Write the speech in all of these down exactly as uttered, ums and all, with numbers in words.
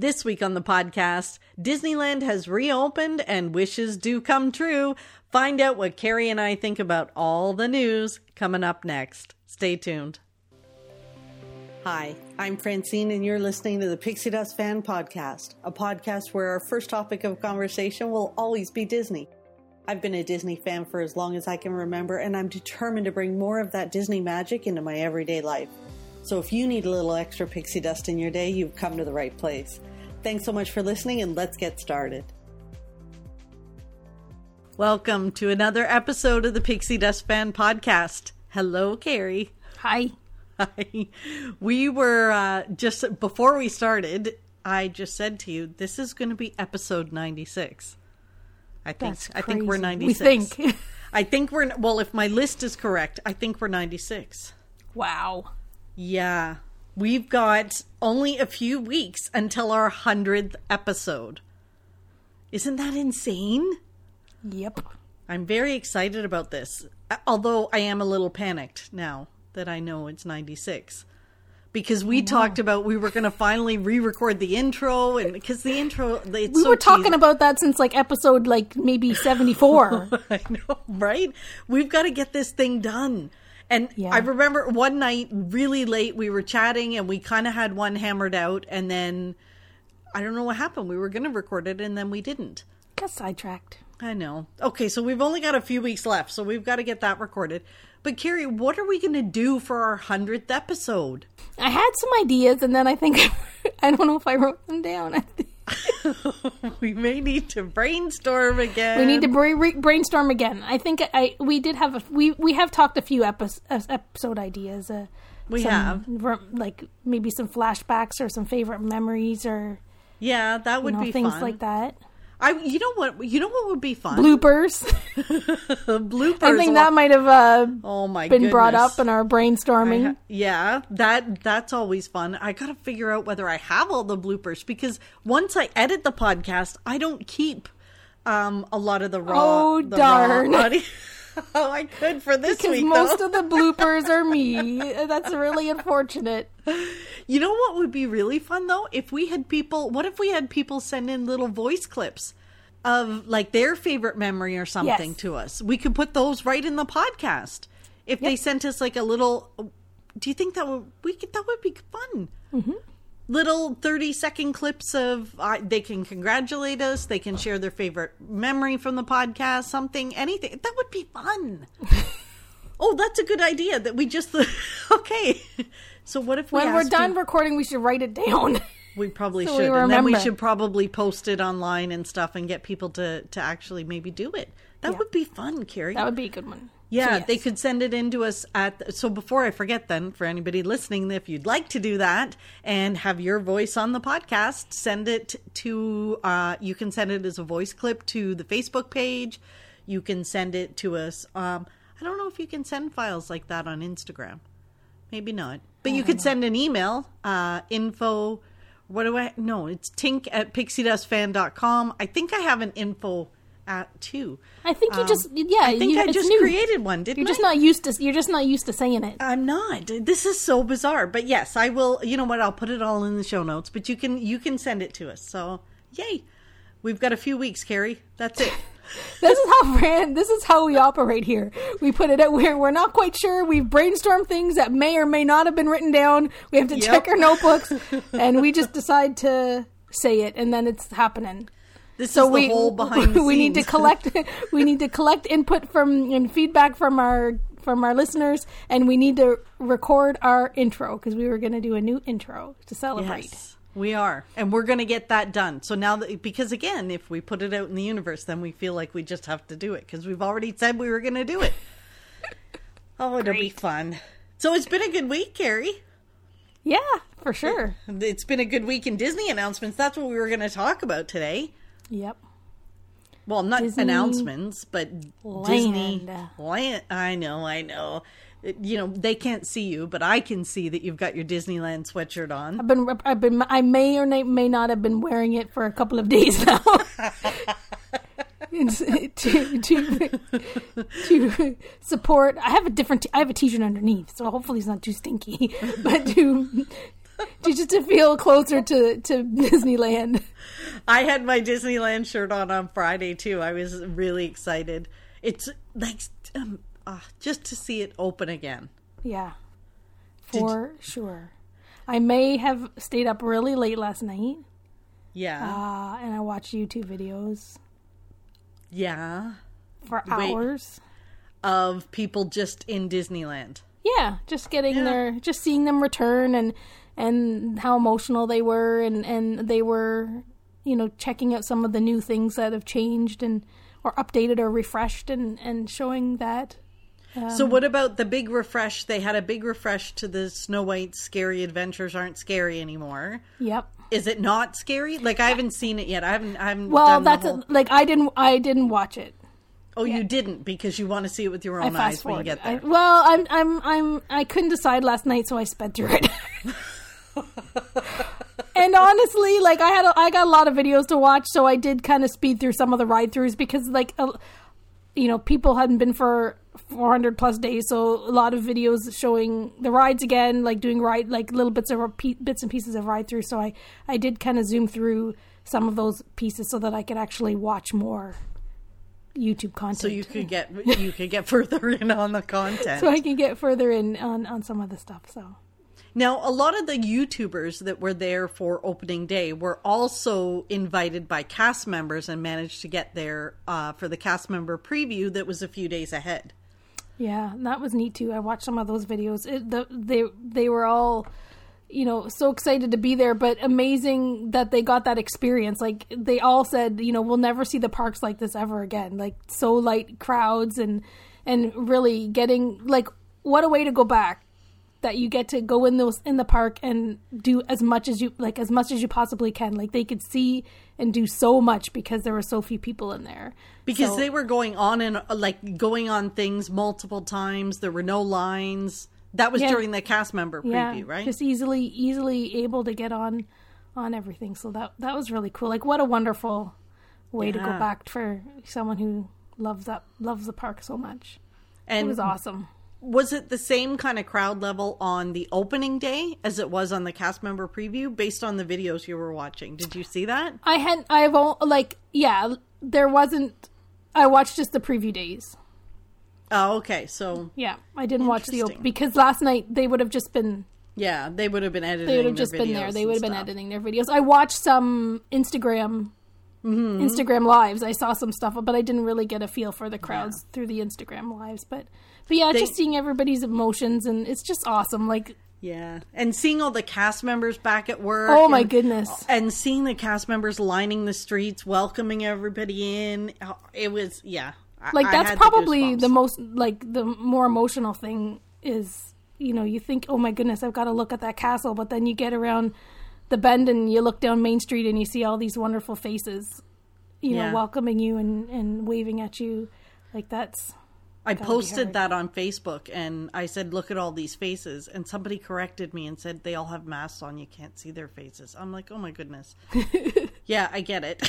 This week on the podcast, Disneyland has reopened and wishes do come true. Find out what Carrie and I think about all the news coming up next. Stay tuned. Hi, I'm Francine, and you're listening to the Pixie Dust Fan Podcast, a podcast where our first topic of conversation will always be Disney. I've been a Disney fan for as long as I can remember, and I'm determined to bring more of that Disney magic into my everyday life. So if you need a little extra pixie dust in your day, you've come to the right place. Thanks so much for listening, and let's get started. Welcome to another episode of the Pixie Dust Fan Podcast. Hello, Carrie. Hi. We were uh, just before we started, I just said to you, this is going to be episode ninety-six. I think That's I think we're ninety-six. We think. I think we're well, if my list is correct, I think we're ninety-six. Wow. Yeah. We've got only a few weeks until our hundredth episode. Isn't that insane? Yep. I'm very excited about this, although I am a little panicked now that I know it's ninety-six, because we oh, wow. talked about we were going to finally re-record the intro, and because the intro it's we so were talking teasing. About that since like episode like maybe seventy-four. I know, right? We've got to get this thing done. And yeah. I remember one night really late we were chatting and we kind of had one hammered out, and then I don't know what happened. We were going to record it and then we didn't. Got sidetracked. I know. Okay, so we've only got a few weeks left, so we've got to get that recorded. But Carrie, what are we going to do for our hundredth episode? I had some ideas, and then I think, I don't know if I wrote them down. We may need to brainstorm again. We need to bra- re- brainstorm again. I think I we did have, a, we, we have talked a few epi- episode ideas. Uh, we some, have. Like maybe some flashbacks or some favorite memories or. Yeah, that would you know, be things fun. Like that. I, you know what? You know what would be fun? Bloopers. Bloopers. I think that might have uh, oh my been goodness. Brought up in our brainstorming. Ha- yeah, that that's always fun. I got to figure out whether I have all the bloopers, because once I edit the podcast, I don't keep um, a lot of the raw. Oh the darn! Raw audio. Oh, I could for this because week. Because most though. Of the bloopers are me. That's really unfortunate. You know what would be really fun though? If we had people, what if we had people send in little voice clips of like their favorite memory or something yes. to us? We could put those right in the podcast. If yep. they sent us like a little, do you think that would we could, that would be fun? Mm-hmm. Little thirty second clips of uh, they can congratulate us, they can share their favorite memory from the podcast, something, anything. That would be fun. Oh, that's a good idea that we just okay. So what if we when we're done people, recording, we should write it down. We probably so should, we and remember. Then we should probably post it online and stuff and get people to to actually maybe do it. That yeah. would be fun, Carrie. That would be a good one. Yeah, so, yes. they could send it in to us at, the, so before I forget then, for anybody listening, if you'd like to do that and have your voice on the podcast, send it to, uh, you can send it as a voice clip to the Facebook page. You can send it to us. Um, I don't know if you can send files like that on Instagram. Maybe not. But you could know. Send an email, uh, info, what do I, no, it's tink at pixie dust fan dot com. I think I have an info at two. I think you um, just yeah I think you, I just new. Created one didn't you're just I? Not used to you're just not used to saying it. I'm not. This is so bizarre, but yes, I will. You know what, I'll put it all in the show notes, but you can you can send it to us. So yay, we've got a few weeks, Carrie. That's it. This is how Fran, this is how we operate here. We put it out where we're not quite sure. We've brainstormed things that may or may not have been written down. We have to yep. check our notebooks and we just decide to say it, and then it's happening. This so is the we, whole behind we, we need to collect we need to collect input from and feedback from our from our listeners, and we need to record our intro, because we were going to do a new intro to celebrate. Yes, we are, and we're going to get that done. So now that, because again, if we put it out in the universe, then we feel like we just have to do it, because we've already said we were going to do it. Oh, it'll Great. Be fun. So it's been a good week, Carrie. Yeah, for sure. It, it's been a good week in Disney announcements. That's what we were going to talk about today. Yep. Well, not Disney announcements, but land. Disney land. I know, I know. You know, they can't see you, but I can see that you've got your Disneyland sweatshirt on. I've been, I've been, I may or may not have been wearing it for a couple of days now. to, to, to support, I have a different. I have a t-shirt underneath, so hopefully it's not too stinky. But to to, just to feel closer to, to Disneyland. I had my Disneyland shirt on on Friday, too. I was really excited. It's like um, uh, just to see it open again. Yeah, for Did, sure. I may have stayed up really late last night. Yeah. Uh, and I watched YouTube videos. Yeah. For hours. Wait. Of people just in Disneyland. Yeah, just getting yeah. their, just seeing them return and and how emotional they were, and, and they were, you know, checking out some of the new things that have changed and or updated or refreshed, and, and showing that. Um, so what about the big refresh? They had a big refresh to the Snow White Scary Adventures Aren't Scary Anymore. Yep. Is it not scary? Like, I haven't seen it yet. I haven't. I haven't. Well, done that's the whole... a, like I didn't. I didn't watch it. Oh, yeah. You didn't, because you want to see it with your own eyes when you get there. I, well, I'm, I'm, I'm, I couldn't decide last night, so I sped through it. And honestly, like I had, a, I got a lot of videos to watch, so I did kind of speed through some of the ride-throughs because, like, uh, you know, people hadn't been for four hundred plus days, so a lot of videos showing the rides again, like doing ride, like little bits of repeat, bits and pieces of ride-through. So I, I did kind of zoom through some of those pieces so that I could actually watch more YouTube content, so you could get you could get further in on the content. So I can get further in on, on some of the stuff. So now a lot of the YouTubers that were there for opening day were also invited by cast members and managed to get there uh, for the cast member preview that was a few days ahead. Yeah, that was neat too. I watched some of those videos. It, the, they they were all, you know, so excited to be there, but amazing that they got that experience. Like, they all said, you know, we'll never see the parks like this ever again. Like, so light crowds, and and really getting, like, what a way to go back, that you get to go in those in the park and do as much as you like as much as you possibly can. Like, they could see and do so much because there were so few people in there. Because so, they were going on and like going on things multiple times. There were no lines. That was yeah. during the cast member preview, yeah, right? Just easily, easily able to get on, on everything. So that that was really cool. Like, what a wonderful way yeah. to go back for someone who loves that loves the park so much. And it was awesome. Was it the same kind of crowd level on the opening day as it was on the cast member preview? Based on the videos you were watching, did you see that? I had. I've all like yeah. There wasn't. I watched just the preview days. Oh, okay. So yeah, I didn't watch the open because last night they would have just been yeah they would have been editing. They would have just been there. They would have been editing their videos. I watched some Instagram mm-hmm. Instagram lives. I saw some stuff, but I didn't really get a feel for the crowds yeah. through the Instagram lives. But but yeah, they, just seeing everybody's emotions, and it's just awesome. Like. Yeah, and seeing all the cast members back at work. Oh, my and, goodness. And seeing the cast members lining the streets, welcoming everybody in. It was, yeah. Like, that's probably the most, like, the more emotional thing is, you know, you think, oh, my goodness, I've got to look at that castle. But then you get around the bend and you look down Main Street and you see all these wonderful faces, you know, welcoming you and, and waving at you. Like, that's... I posted that on Facebook and I said, look at all these faces. And somebody corrected me and said, they all have masks on. You can't see their faces. I'm like, oh, my goodness. Yeah, I get it.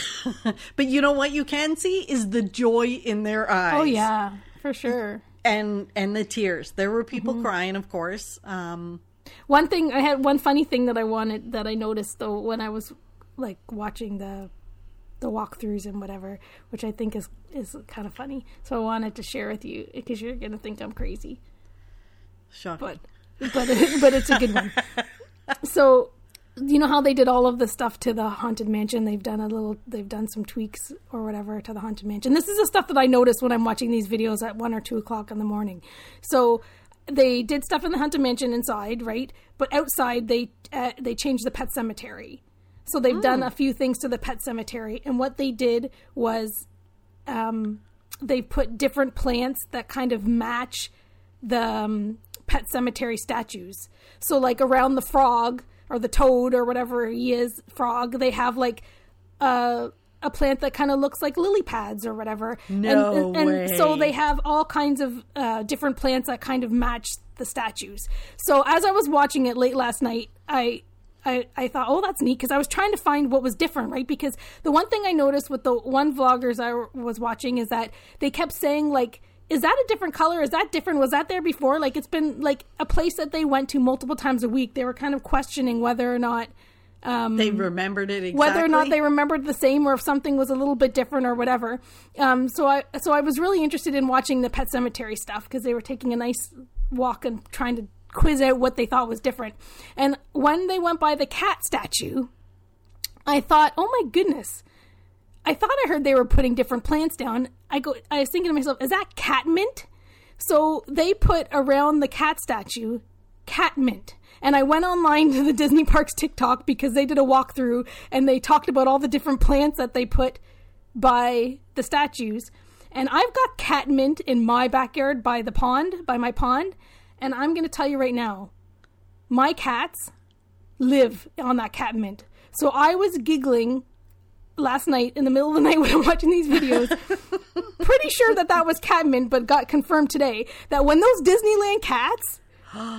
But you know what you can see is the joy in their eyes. Oh, yeah, for sure. And and the tears. There were people mm-hmm. crying, of course. Um, one thing I had one funny thing that I wanted that I noticed, though, when I was like watching the the walkthroughs and whatever, which I think is, is kind of funny. So I wanted to share with you because you're going to think I'm crazy. Shocking. But, but, but it's a good one. So... You know how they did all of the stuff to the Haunted Mansion? They've done a little, they've done some tweaks or whatever to the Haunted Mansion. This is the stuff that I notice when I'm watching these videos at one or two o'clock in the morning. So they did stuff in the Haunted Mansion inside, right? But outside, they uh, they changed the Pet Cemetery. So they've oh. done a few things to the Pet Cemetery. And what they did was um, they put different plants that kind of match the um, Pet Cemetery statues. So like around the frog... or the toad or whatever he is, frog, they have like uh, a plant that kind of looks like lily pads or whatever. No and, and, way. And so they have all kinds of uh, different plants that kind of match the statues. So as I was watching it late last night, I I, I thought, oh, that's neat, because I was trying to find what was different, right? Because the one thing I noticed with the one vloggers I was watching is that they kept saying like, is that a different color? Is that different? Was that there before? Like, it's been like a place that they went to multiple times a week. They were kind of questioning whether or not um, they remembered it exactly. Whether or not they remembered the same, or if something was a little bit different or whatever. Um, so I so I was really interested in watching the Pet Cemetery stuff, because they were taking a nice walk and trying to quiz out what they thought was different. And when they went by the cat statue, I thought, oh my goodness. I thought I heard they were putting different plants down. I go. I was thinking to myself, is that catmint? So they put around the cat statue, catmint. And I went online to the Disney Parks TikTok, because they did a walkthrough and they talked about all the different plants that they put by the statues. And I've got catmint in my backyard by the pond, by my pond. And I'm going to tell you right now, my cats live on that catmint. So I was giggling last night in the middle of the night when I'm watching these videos, pretty sure that that was catmint, but got confirmed today that when those Disneyland cats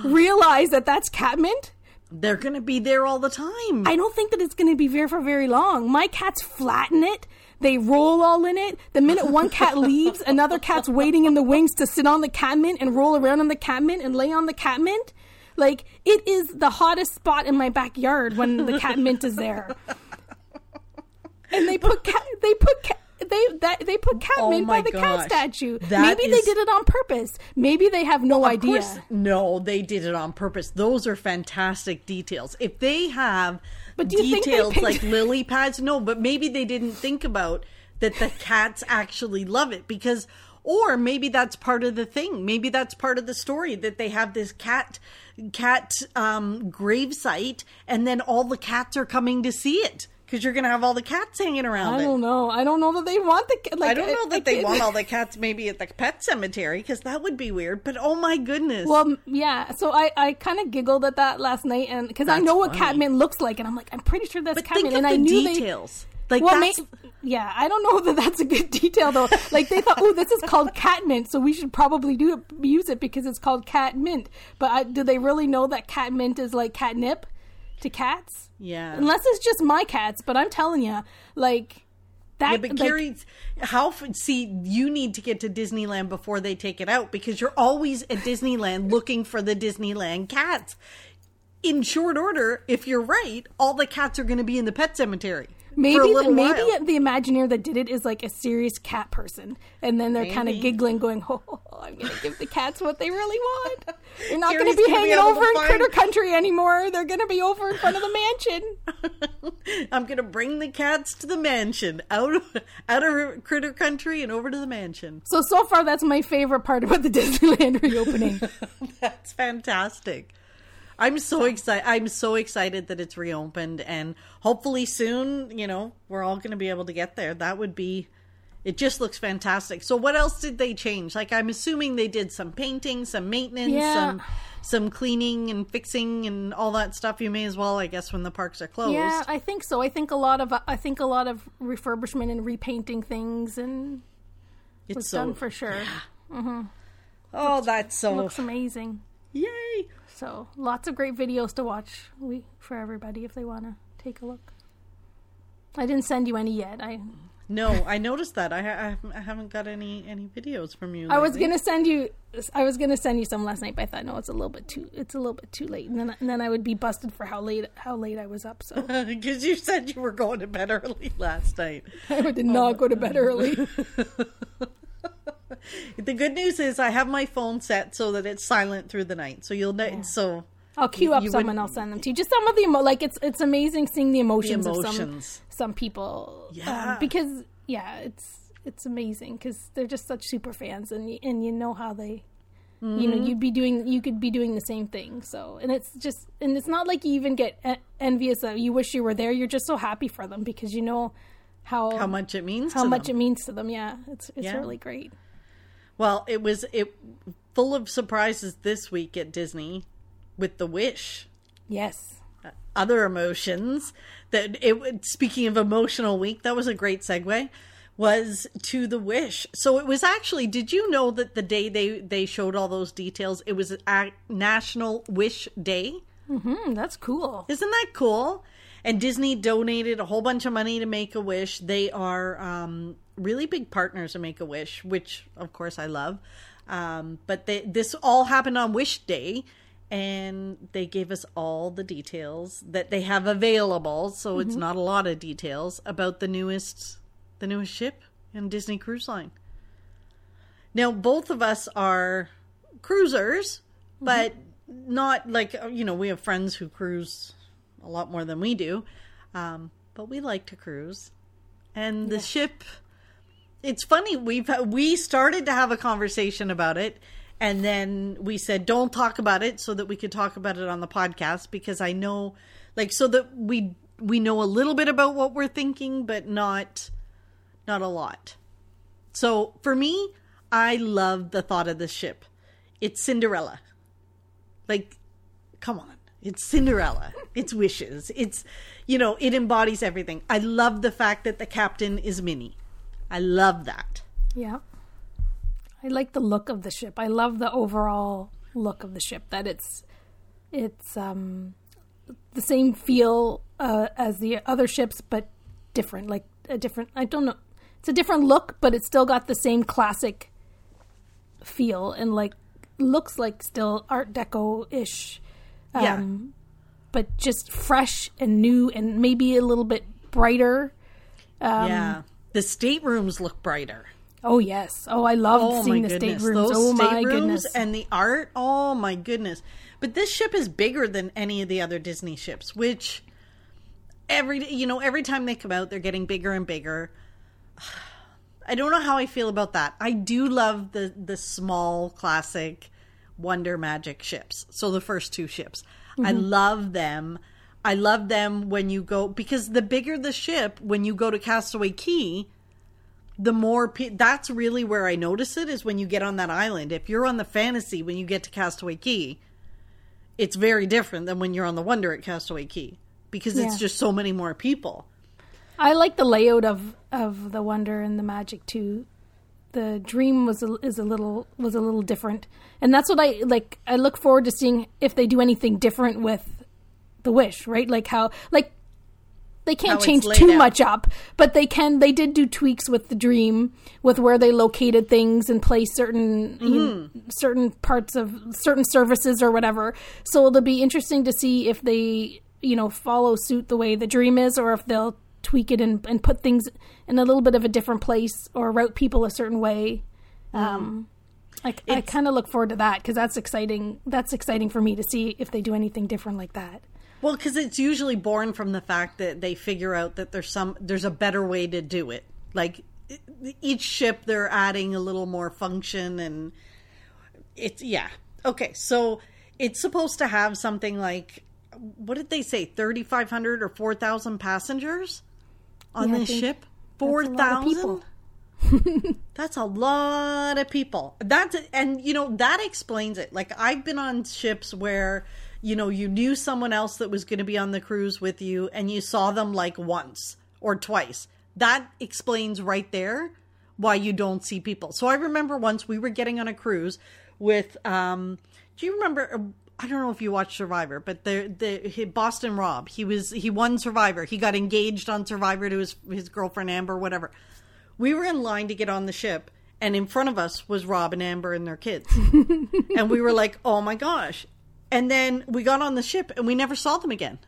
realize that that's catmint, they're going to be there all the time. I don't think that it's going to be there for very long. My cats flatten it. They roll all in it. The minute one cat leaves, another cat's waiting in the wings to sit on the catmint and roll around on the catmint and lay on the catmint. Like, it is the hottest spot in my backyard when the catmint is there. And they put cat, they put cat, they that they put catmint oh by the gosh. cat statue. That Maybe is... they did it on purpose. Maybe they have no well, idea. Course, no, they did it on purpose. Those are fantastic details. If they have but do you details think they picked... like lily pads, no, but maybe they didn't think about that the cats actually love it, because, or maybe that's part of the thing. Maybe that's part of the story, that they have this cat cat um, gravesite, and then all the cats are coming to see it. Because you're going to have all the cats hanging around. I don't it. know. I don't know that they want the like. I don't know that I, they I, want all the cats maybe at the Pet Cemetery, because that would be weird. But oh my goodness. Well, yeah. So I, I kind of giggled at that last night, and because I know funny. what catmint looks like, and I'm like, I'm pretty sure that's but catmint. Think of and the I knew details. They, like well, that's... May, yeah, I don't know that that's a good detail though. Like, they thought, oh, this is called catmint, so we should probably do it, use it because it's called catmint. But I, do they really know that catmint is like catnip to cats? Yeah, unless it's just my cats, but I'm telling you, like that. Yeah, but Carrie, like, how? See, you need to get to Disneyland before they take it out, because you're always at Disneyland looking for the Disneyland cats. In short order, if you're right, all the cats are going to be in the Pet Cemetery. Maybe for a little maybe while. The Imagineer that did it is like a serious cat person, and then they're kind of giggling, going, oh, oh, I'm going to give the cats what they really want. They're not going to be hanging over in find... Critter Country anymore. They're going to be over in front of the mansion. I'm going to bring the cats to the mansion, out of, out of Critter Country and over to the mansion. So, so far, that's my favorite part about the Disneyland reopening. That's fantastic. I'm so excited. I'm so excited that it's reopened, and hopefully soon, you know, we're all going to be able to get there. That would be, it just looks fantastic. So what else did they change? Like, I'm assuming they did some painting, some maintenance, yeah. some, some cleaning and fixing and all that stuff. You may as well, I guess, when the parks are closed. Yeah, I think so. I think a lot of, I think a lot of refurbishment and repainting things, and it's was so, done for sure. Yeah. Mm-hmm. Oh, looks, that's so looks amazing. Yay. So lots of great videos to watch we, for everybody if they want to take a look. I didn't send you any yet. I No, I noticed that. I, I, I haven't got any, any videos from you. I lately. was going to send you I was going to send you some last night, but I thought no, it's a little bit too it's a little bit too late. And then and then I would be busted for how late how late I was up, so. Cuz you said you were going to bed early last night. I did not oh. go to bed early. The good news is I have my phone set so that it's silent through the night. So you'll know. Yeah. So I'll queue up some and I'll send them to you. Just some of the emo- like it's it's amazing seeing the emotions, the emotions. of some some people. Yeah, um, because yeah, it's it's amazing because they're just such super fans, and y- and you know how they, mm-hmm. you know, you'd be doing you could be doing the same thing. So and it's just and it's not like you even get en- envious that you wish you were there. You're just so happy for them because you know how how much it means how to much them. it means to them. Yeah, it's it's yeah. really great. Well, it was it full of surprises this week at Disney with the Wish. Yes. Other emotions that it speaking of emotional week, that was a great segue, was to the Wish. So it was actually, did you know that the day they, they showed all those details, it was a National Wish Day? Mm-hmm, that's cool. Isn't that cool? And Disney donated a whole bunch of money to Make-A-Wish. They are um, really big partners of Make-A-Wish, which, of course, I love. Um, but they, this all happened on Wish Day, and they gave us all the details that they have available. So mm-hmm. It's not a lot of details about the newest, the newest ship in Disney Cruise Line. Now, both of us are cruisers, but mm-hmm. not like, you know, we have friends who cruise a lot more than we do. Um, but we like to cruise. And the yes. ship, it's funny, we've we started to have a conversation about it. And then we said, don't talk about it so that we could talk about it on the podcast. Because I know, like, so that we we know a little bit about what we're thinking, but not not a lot. So for me, I love the thought of the ship. It's Cinderella. Like, come on. It's Cinderella. It's wishes. It's, you know, it embodies everything. I love the fact that the captain is Minnie. I love that. Yeah. I like the look of the ship. I love the overall look of the ship. That it's it's um, the same feel uh, as the other ships, but different. Like a different, I don't know. It's a different look, but it's still got the same classic feel and like looks like still Art Deco-ish. Yeah. Um, but just fresh and new and maybe a little bit brighter. Um, yeah. The staterooms look brighter. Oh, yes. Oh, I loved oh, seeing the staterooms. Oh, my goodness. Those staterooms and the art. Oh, my goodness. But this ship is bigger than any of the other Disney ships, which every, you know, every time they come out, they're getting bigger and bigger. I don't know how I feel about that. I do love the, the small classic Wonder Magic ships. So the first two ships. Mm-hmm. I love them. I love them when you go, because the bigger the ship, when you go to Castaway Cay, the more, pe- that's really where I notice it is when you get on that island. If you're on the Fantasy, when you get to Castaway Cay, it's very different than when you're on the Wonder at Castaway Cay because yeah. it's just so many more people. I like the layout of, of the Wonder and the Magic too. The Dream was a, is a little was a little different, and that's what I like. I look forward to seeing if they do anything different with the Wish, right? Like how like they can't how change too out. much up, but they can. They did do tweaks with the Dream, with where they located things and place certain mm-hmm. you know, certain parts of certain services or whatever. So it'll be interesting to see if they you know follow suit the way the Dream is, or if they'll tweak it and, and put things in a little bit of a different place or route people a certain way. Um, I, I kind of look forward to that because that's exciting. That's exciting for me to see if they do anything different like that. Well, because it's usually born from the fact that they figure out that there's some there's a better way to do it. Like each ship, they're adding a little more function and it's yeah okay. So it's supposed to have something like what did they say? Thirty five hundred or four thousand passengers. On yeah, this ship, four thousand? That's a lot of people. That's and, you know, that explains it. Like, I've been on ships where, you know, you knew someone else that was going to be on the cruise with you and you saw them, like, once or twice. That explains right there why you don't see people. So I remember once we were getting on a cruise with, um, do you remember... I don't know if you watched Survivor, but the the Boston Rob, he was he won Survivor. He got engaged on Survivor to his his girlfriend Amber, whatever. We were in line to get on the ship, and in front of us was Rob and Amber and their kids, and we were like, "Oh my gosh!" And then we got on the ship, and we never saw them again.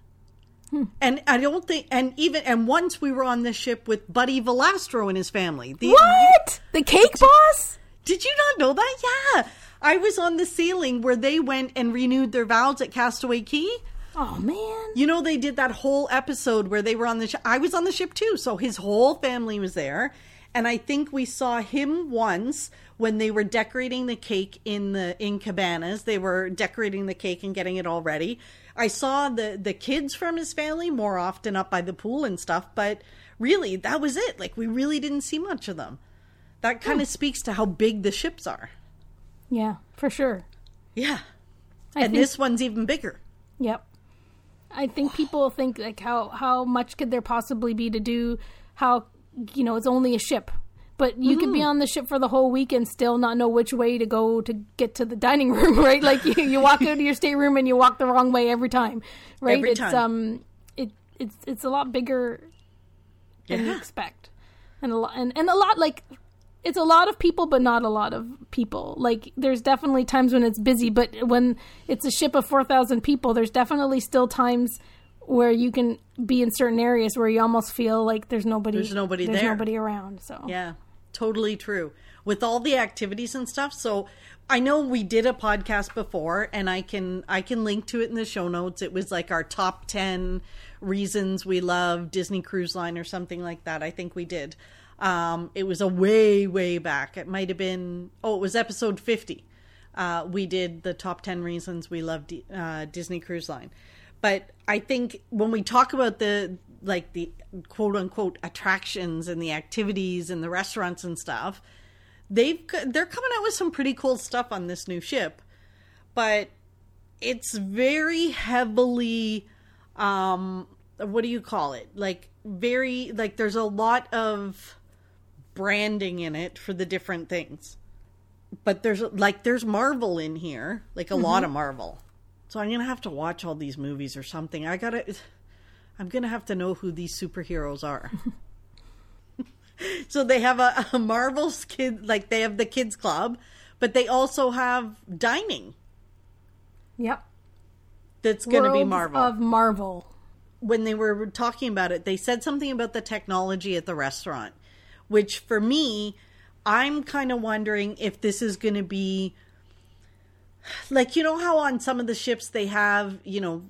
Hmm. And I don't think, and even and once we were on the ship with Buddy Velastro and his family. The, what the cake did, boss? Did you not know that? Yeah. I was on the sailing where they went and renewed their vows at Castaway Cay. Oh, man. You know, they did that whole episode where they were on the ship. I was on the ship, too. So his whole family was there. And I think we saw him once when they were decorating the cake in the in cabanas. They were decorating the cake and getting it all ready. I saw the, the kids from his family more often up by the pool and stuff. But really, that was it. Like, we really didn't see much of them. That kind of hmm. speaks to how big the ships are. Yeah, for sure. Yeah. I and think, this one's even bigger. Yep. I think people think, like, how, how much could there possibly be to do? How, you know, it's only a ship. But you mm-hmm. could be on the ship for the whole week and still not know which way to go to get to the dining room, right? Like, you, you walk out of your stateroom and you walk the wrong way every time, right? Every it's, time. Um, it, it's it's a lot bigger than yeah. you expect, and a lot and, and a lot like it's a lot of people, but not a lot of people. Like there's definitely times when it's busy, but when it's a ship of four thousand people, there's definitely still times where you can be in certain areas where you almost feel like there's nobody, there's nobody there's there, nobody around. So yeah, totally true with all the activities and stuff. So I know we did a podcast before, and I can I can link to it in the show notes. It was like our top ten reasons we love Disney Cruise Line or something like that. I think we did. Um, it was a way, way back. It might have been, oh, it was episode fifty. Uh, we did the top ten reasons we love D- uh, Disney Cruise Line. But I think when we talk about the, like the quote unquote attractions and the activities and the restaurants and stuff, They've they're coming out with some pretty cool stuff on this new ship, but it's very heavily, um, what do you call it? Like very, like there's a lot of branding in it for the different things, but there's like, there's Marvel in here, like a mm-hmm. lot of Marvel. So I'm going to have to watch all these movies or something. I gotta, I'm going to have to know who these superheroes are. So they have a, a Marvel's kid, like they have the kids club, but they also have dining. Yep. That's going to be Marvel. World of Marvel. When they were talking about it, they said something about the technology at the restaurant, which for me, I'm kind of wondering if this is going to be like, you know how on some of the ships they have, you know,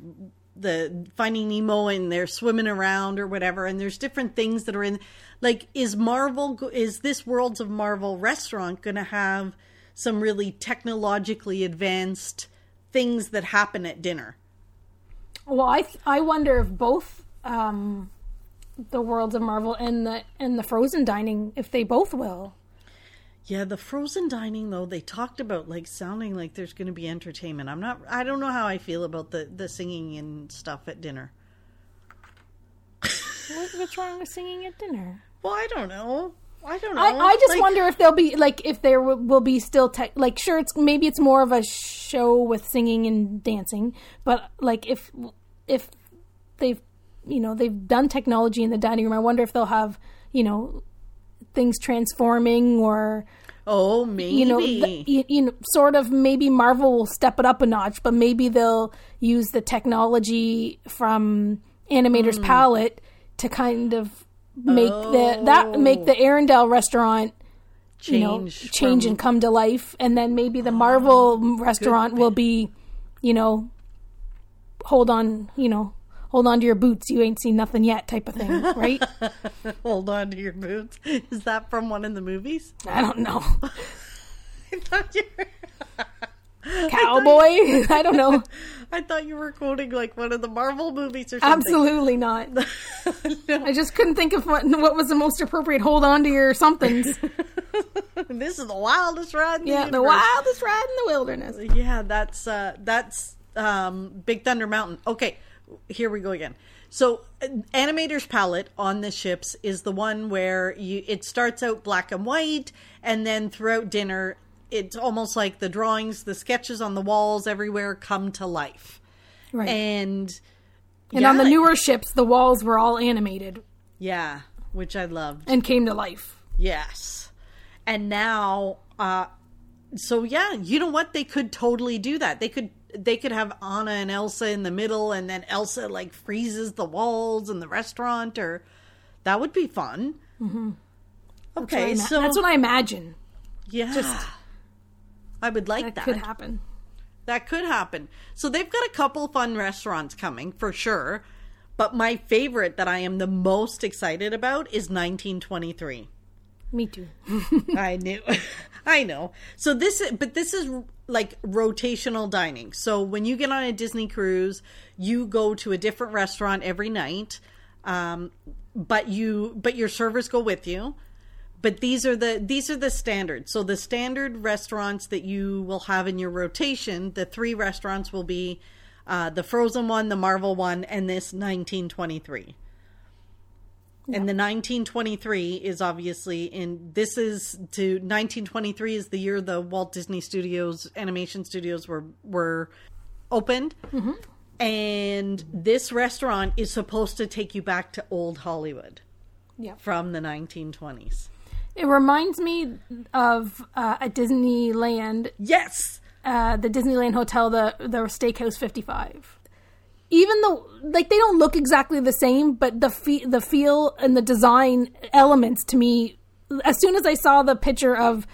the Finding Nemo and they're swimming around or whatever. And there's different things that are in, like, is Marvel, is this Worlds of Marvel restaurant going to have some really technologically advanced things that happen at dinner? Well, I, th- I wonder if both, um, the Worlds of Marvel and the, and the Frozen dining, if they both will. Yeah. The Frozen dining though, they talked about like sounding like there's going to be entertainment. I'm not, I don't know how I feel about the, the singing and stuff at dinner. What, what's wrong with singing at dinner? Well, I don't know. I don't know. I, I just like, wonder if there'll be like, if there w- will be still tech, like sure it's, maybe it's more of a show with singing and dancing, but like if, if they've, you know, they've done technology in the dining room, I wonder if they'll have, you know, things transforming or oh maybe you know th- you, you know sort of maybe Marvel will step it up a notch, but maybe they'll use the technology from Animator's mm. Palette to kind of make oh. the that make the Arendelle restaurant change you know, change from... and come to life, and then maybe the Marvel oh, restaurant will be you know hold on you know hold on to your boots. You ain't seen nothing yet type of thing, right? Hold on to your boots. Is that from one of the movies? I don't know. I thought you were... Cowboy? I, thought... I don't know. I thought you were quoting like one of the Marvel movies or something. Absolutely not. No. I just couldn't think of what, what was the most appropriate hold on to your somethings. This is the wildest ride in the Yeah, universe. The wildest ride in the wilderness. Yeah, that's, uh, that's um, Big Thunder Mountain. Okay. Here we go again. So Animator's Palette on the ships is the one where you, it starts out black and white, and then throughout dinner, it's almost like the drawings, the sketches on the walls everywhere come to life. Right. And, and yeah, on the newer ships, the walls were all animated. Yeah, which I loved. And came to life. Yes. And now, uh, so yeah, you know what? They could totally do that. They could They could have Anna and Elsa in the middle, and then Elsa like freezes the walls in the restaurant, or that would be fun. Mm-hmm. Okay, that's ima- so that's what I imagine. Yeah, Just, I would like that. That could happen. That could happen. So they've got a couple fun restaurants coming for sure, but my favorite that I am the most excited about is nineteen twenty-three. Me too. I knew. I know. So this, but this is like rotational dining. So when you get on a Disney cruise, you go to a different restaurant every night. Um, but you, but your servers go with you, but these are the, these are the standard. So the standard restaurants that you will have in your rotation, the three restaurants will be, uh, the Frozen one, the Marvel one, and this nineteen twenty-three. Yeah. And the nineteen twenty-three is obviously in, this is to, nineteen twenty-three is the year the Walt Disney Studios, animation studios were, were opened. Mm-hmm. And this restaurant is supposed to take you back to old Hollywood. Yeah. From the nineteen twenties. It reminds me of uh, a Disneyland. Yes. Uh, the Disneyland Hotel, the the Steakhouse fifty-five. Even though, like, they don't look exactly the same, but the fe- the feel and the design elements to me, as soon as I saw the picture of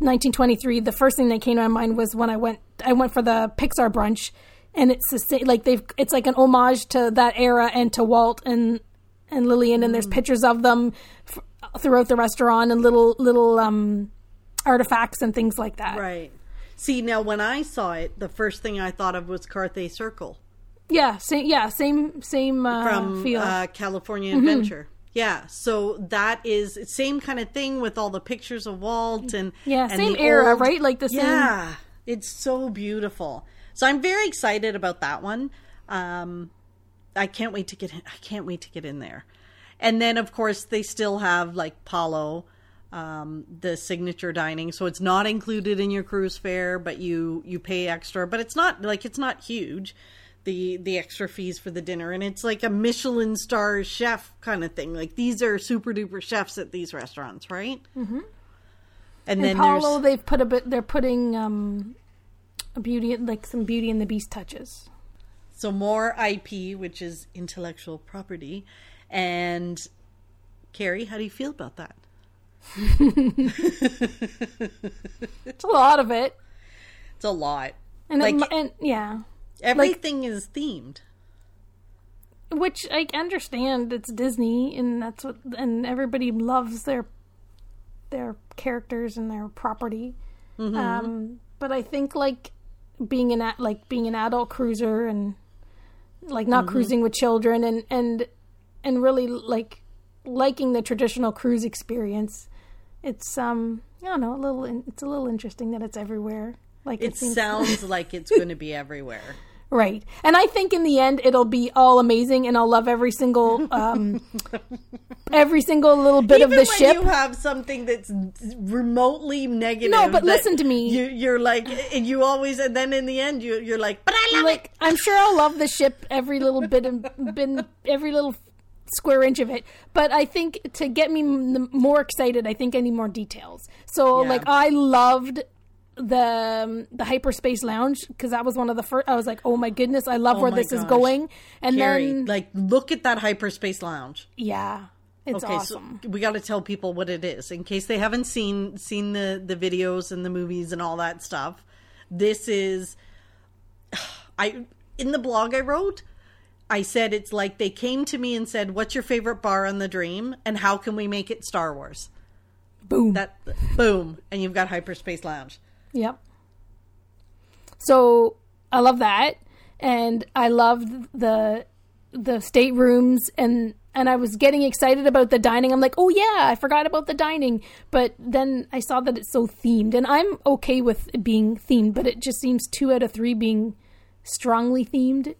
nineteen twenty-three, the first thing that came to my mind was when I went I went for the Pixar brunch, and it's the, like they've it's like an homage to that era and to Walt and and Lillian, and there's pictures of them f- throughout the restaurant and little little um, artifacts and things like that. Right. See, now when I saw it, the first thing I thought of was Carthay Circle. Yeah, same. Yeah, same. Same uh, from feel. Uh, California Adventure. Mm-hmm. Yeah, so that is same kind of thing with all the pictures of Walt and yeah, and same era, old, right? Like the same. Yeah, it's so beautiful. So I'm very excited about that one. Um, I can't wait to get in. I can't wait to get in there. And then, of course, they still have like Palo, um, the signature dining. So it's not included in your cruise fare, but you you pay extra. But it's not like it's not huge. The, the extra fees for the dinner, and it's like a Michelin star chef kind of thing. Like these are super duper chefs at these restaurants, right? Mm-hmm. And, and then Palo, they've put a bit. They're putting um, a beauty, like some Beauty and the Beast touches. So more I P, which is intellectual property. And Carrie, how do you feel about that? It's a lot of it. It's a lot, and like it, and yeah. Everything like, is themed, which I understand. It's Disney, and that's what, and everybody loves their their characters and their property. Mm-hmm. Um, but I think like being an like being an adult cruiser and like not mm-hmm. cruising with children and, and and really like liking the traditional cruise experience. It's um I don't know a little it's a little interesting that it's everywhere. Like it, it seems- sounds like it's going to be everywhere. Right. And I think in the end, it'll be all amazing, and I'll love every single um, every single little bit Even of the when ship. You have something that's remotely negative. No, but listen to me. You, you're like, and you always, and then in the end, you, you're like, but I love like, it. I'm sure I'll love the ship, every little bit of, been, every little square inch of it. But I think to get me m- more excited, I think I need more details. So, yeah. like, I loved the um, the Hyperspace Lounge, because that was one of the first. I was like, oh my goodness, I love oh where this gosh. is going. And Carrie, then like look at that Hyperspace Lounge. Yeah, it's okay, awesome. So we got to tell people what it is in case they haven't seen seen the the videos and the movies and all that stuff. This is I in the blog I wrote, I said it's like they came to me and said, what's your favorite bar on the Dream, and how can we make it Star Wars? Boom. That boom, and you've got Hyperspace Lounge. Yep. So I love that, and I loved the the staterooms, and and I was getting excited about the dining. I'm like, oh yeah, I forgot about the dining, but then I saw that it's so themed, and I'm okay with it being themed, but it just seems two out of three being strongly themed.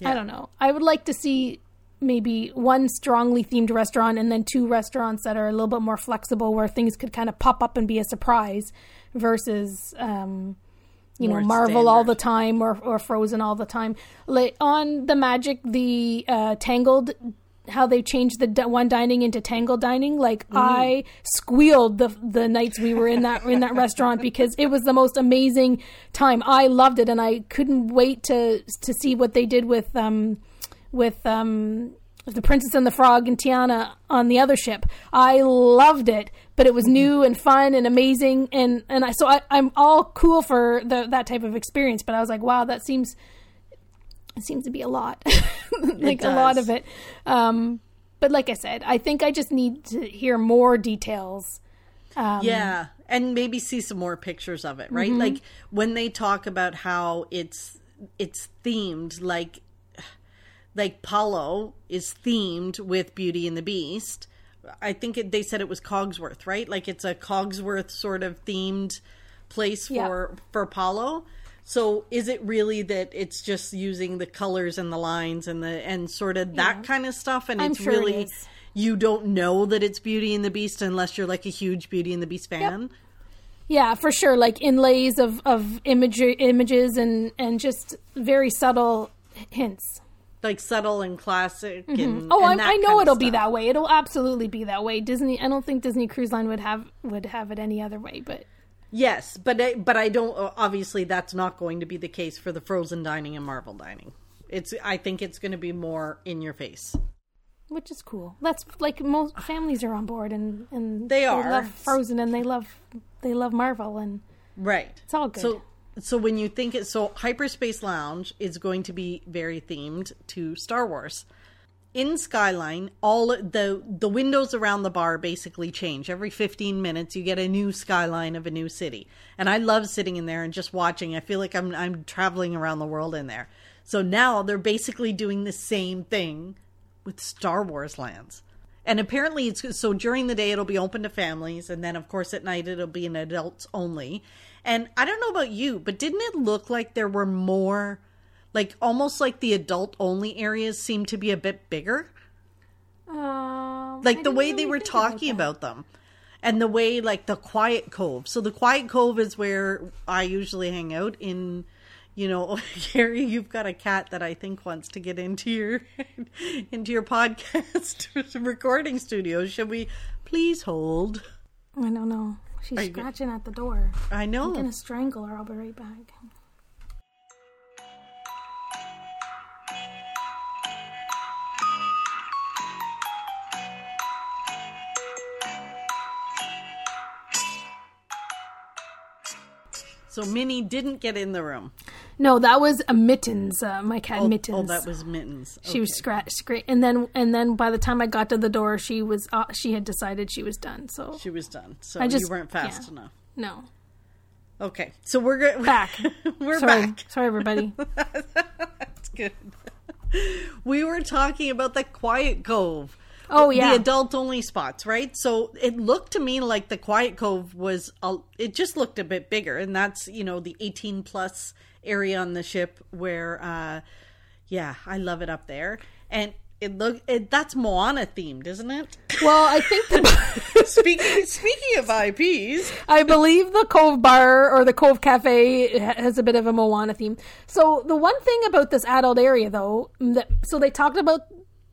Yeah. I don't know. I would like to see maybe one strongly themed restaurant and then two restaurants that are a little bit more flexible where things could kind of pop up and be a surprise versus, um, you more know, Marvel standard. all the time or, or Frozen all the time. Like on the Magic, the uh, Tangled, how they changed the d- one dining into Tangled dining. Like mm. I squealed the the nights we were in that in that restaurant because it was the most amazing time. I loved it, and I couldn't wait to to see what they did with um with um the Princess and the Frog and Tiana on the other ship. I loved it, but it was new and fun and amazing, and and I so I, I'm all cool for the, that type of experience. But I was like, wow, that seems it seems to be a lot, like a lot of it. Um, but like I said, I think I just need to hear more details. Um, yeah, and maybe see some more pictures of it, right? Mm-hmm. Like when they talk about how it's it's themed, like. Like Palo is themed with Beauty and the Beast. I think it, they said it was Cogsworth, right? Like it's a Cogsworth sort of themed place for, yeah. for Palo. So is it really that it's just using the colors and the lines and the and sort of that yeah. kind of stuff? And I'm it's sure really, it is. You don't know that it's Beauty and the Beast unless you're like a huge Beauty and the Beast fan. Yep. Yeah, for sure. Like inlays of, of imagery, images and, and just very subtle hints. Like subtle and classic. Mm-hmm. and, oh, and I, I know it'll be that way. It'll absolutely be that way. Disney. I don't think Disney Cruise Line would have would have it any other way. But yes, but I, but I don't. Obviously, that's not going to be the case for the Frozen dining and Marvel dining. It's. I think it's going to be more in your face, which is cool. That's like most families are on board, and, and they are they love Frozen and they love they love Marvel and right. It's all good. So, So when you think it, so Hyperspace Lounge is going to be very themed to Star Wars. In Skyline, all the the windows around the bar basically change. Every fifteen minutes, you get a new skyline of a new city. And I love sitting in there and just watching. I feel like I'm I'm traveling around the world in there. So now they're basically doing the same thing with Star Wars lands. And apparently, it's so during the day, it'll be open to families. And then, of course, at night, it'll be an adults only. And I don't know about you, but didn't it look like there were more, like almost like the adult only areas seemed to be a bit bigger? Uh, like the way really they were talking about, about them and the way like the Quiet Cove. So the Quiet Cove is where I usually hang out in. You know, Carrie, you've got a cat that I think wants to get into your into your podcast recording studio. Should we please hold? I don't know. She's Are scratching you... at the door. I know. I'm going to strangle her. I'll be right back. So Minnie didn't get in the room. No, that was a Mittens. Uh, my cat oh, Mittens. Oh, that was Mittens. Okay. She was scratched, scratch, and then and then by the time I got to the door, she was uh, she had decided she was done. So she was done. So I just, you weren't fast yeah. enough. No. Okay, so we're good. Back. we're Sorry. back. Sorry, everybody. That's good. We were talking about the Quiet Cove. Oh yeah, the adult only spots, right? So it looked to me like the Quiet Cove was. A, it just looked a bit bigger, and that's you know the eighteen plus. Area on the ship where uh yeah I love it up there, and it look it, that's Moana themed, isn't it? Well, I think the, speaking speaking of I Ps, I believe the Cove Bar or the Cove Cafe has a bit of a Moana theme. So the one thing about this adult area though, that, so they talked about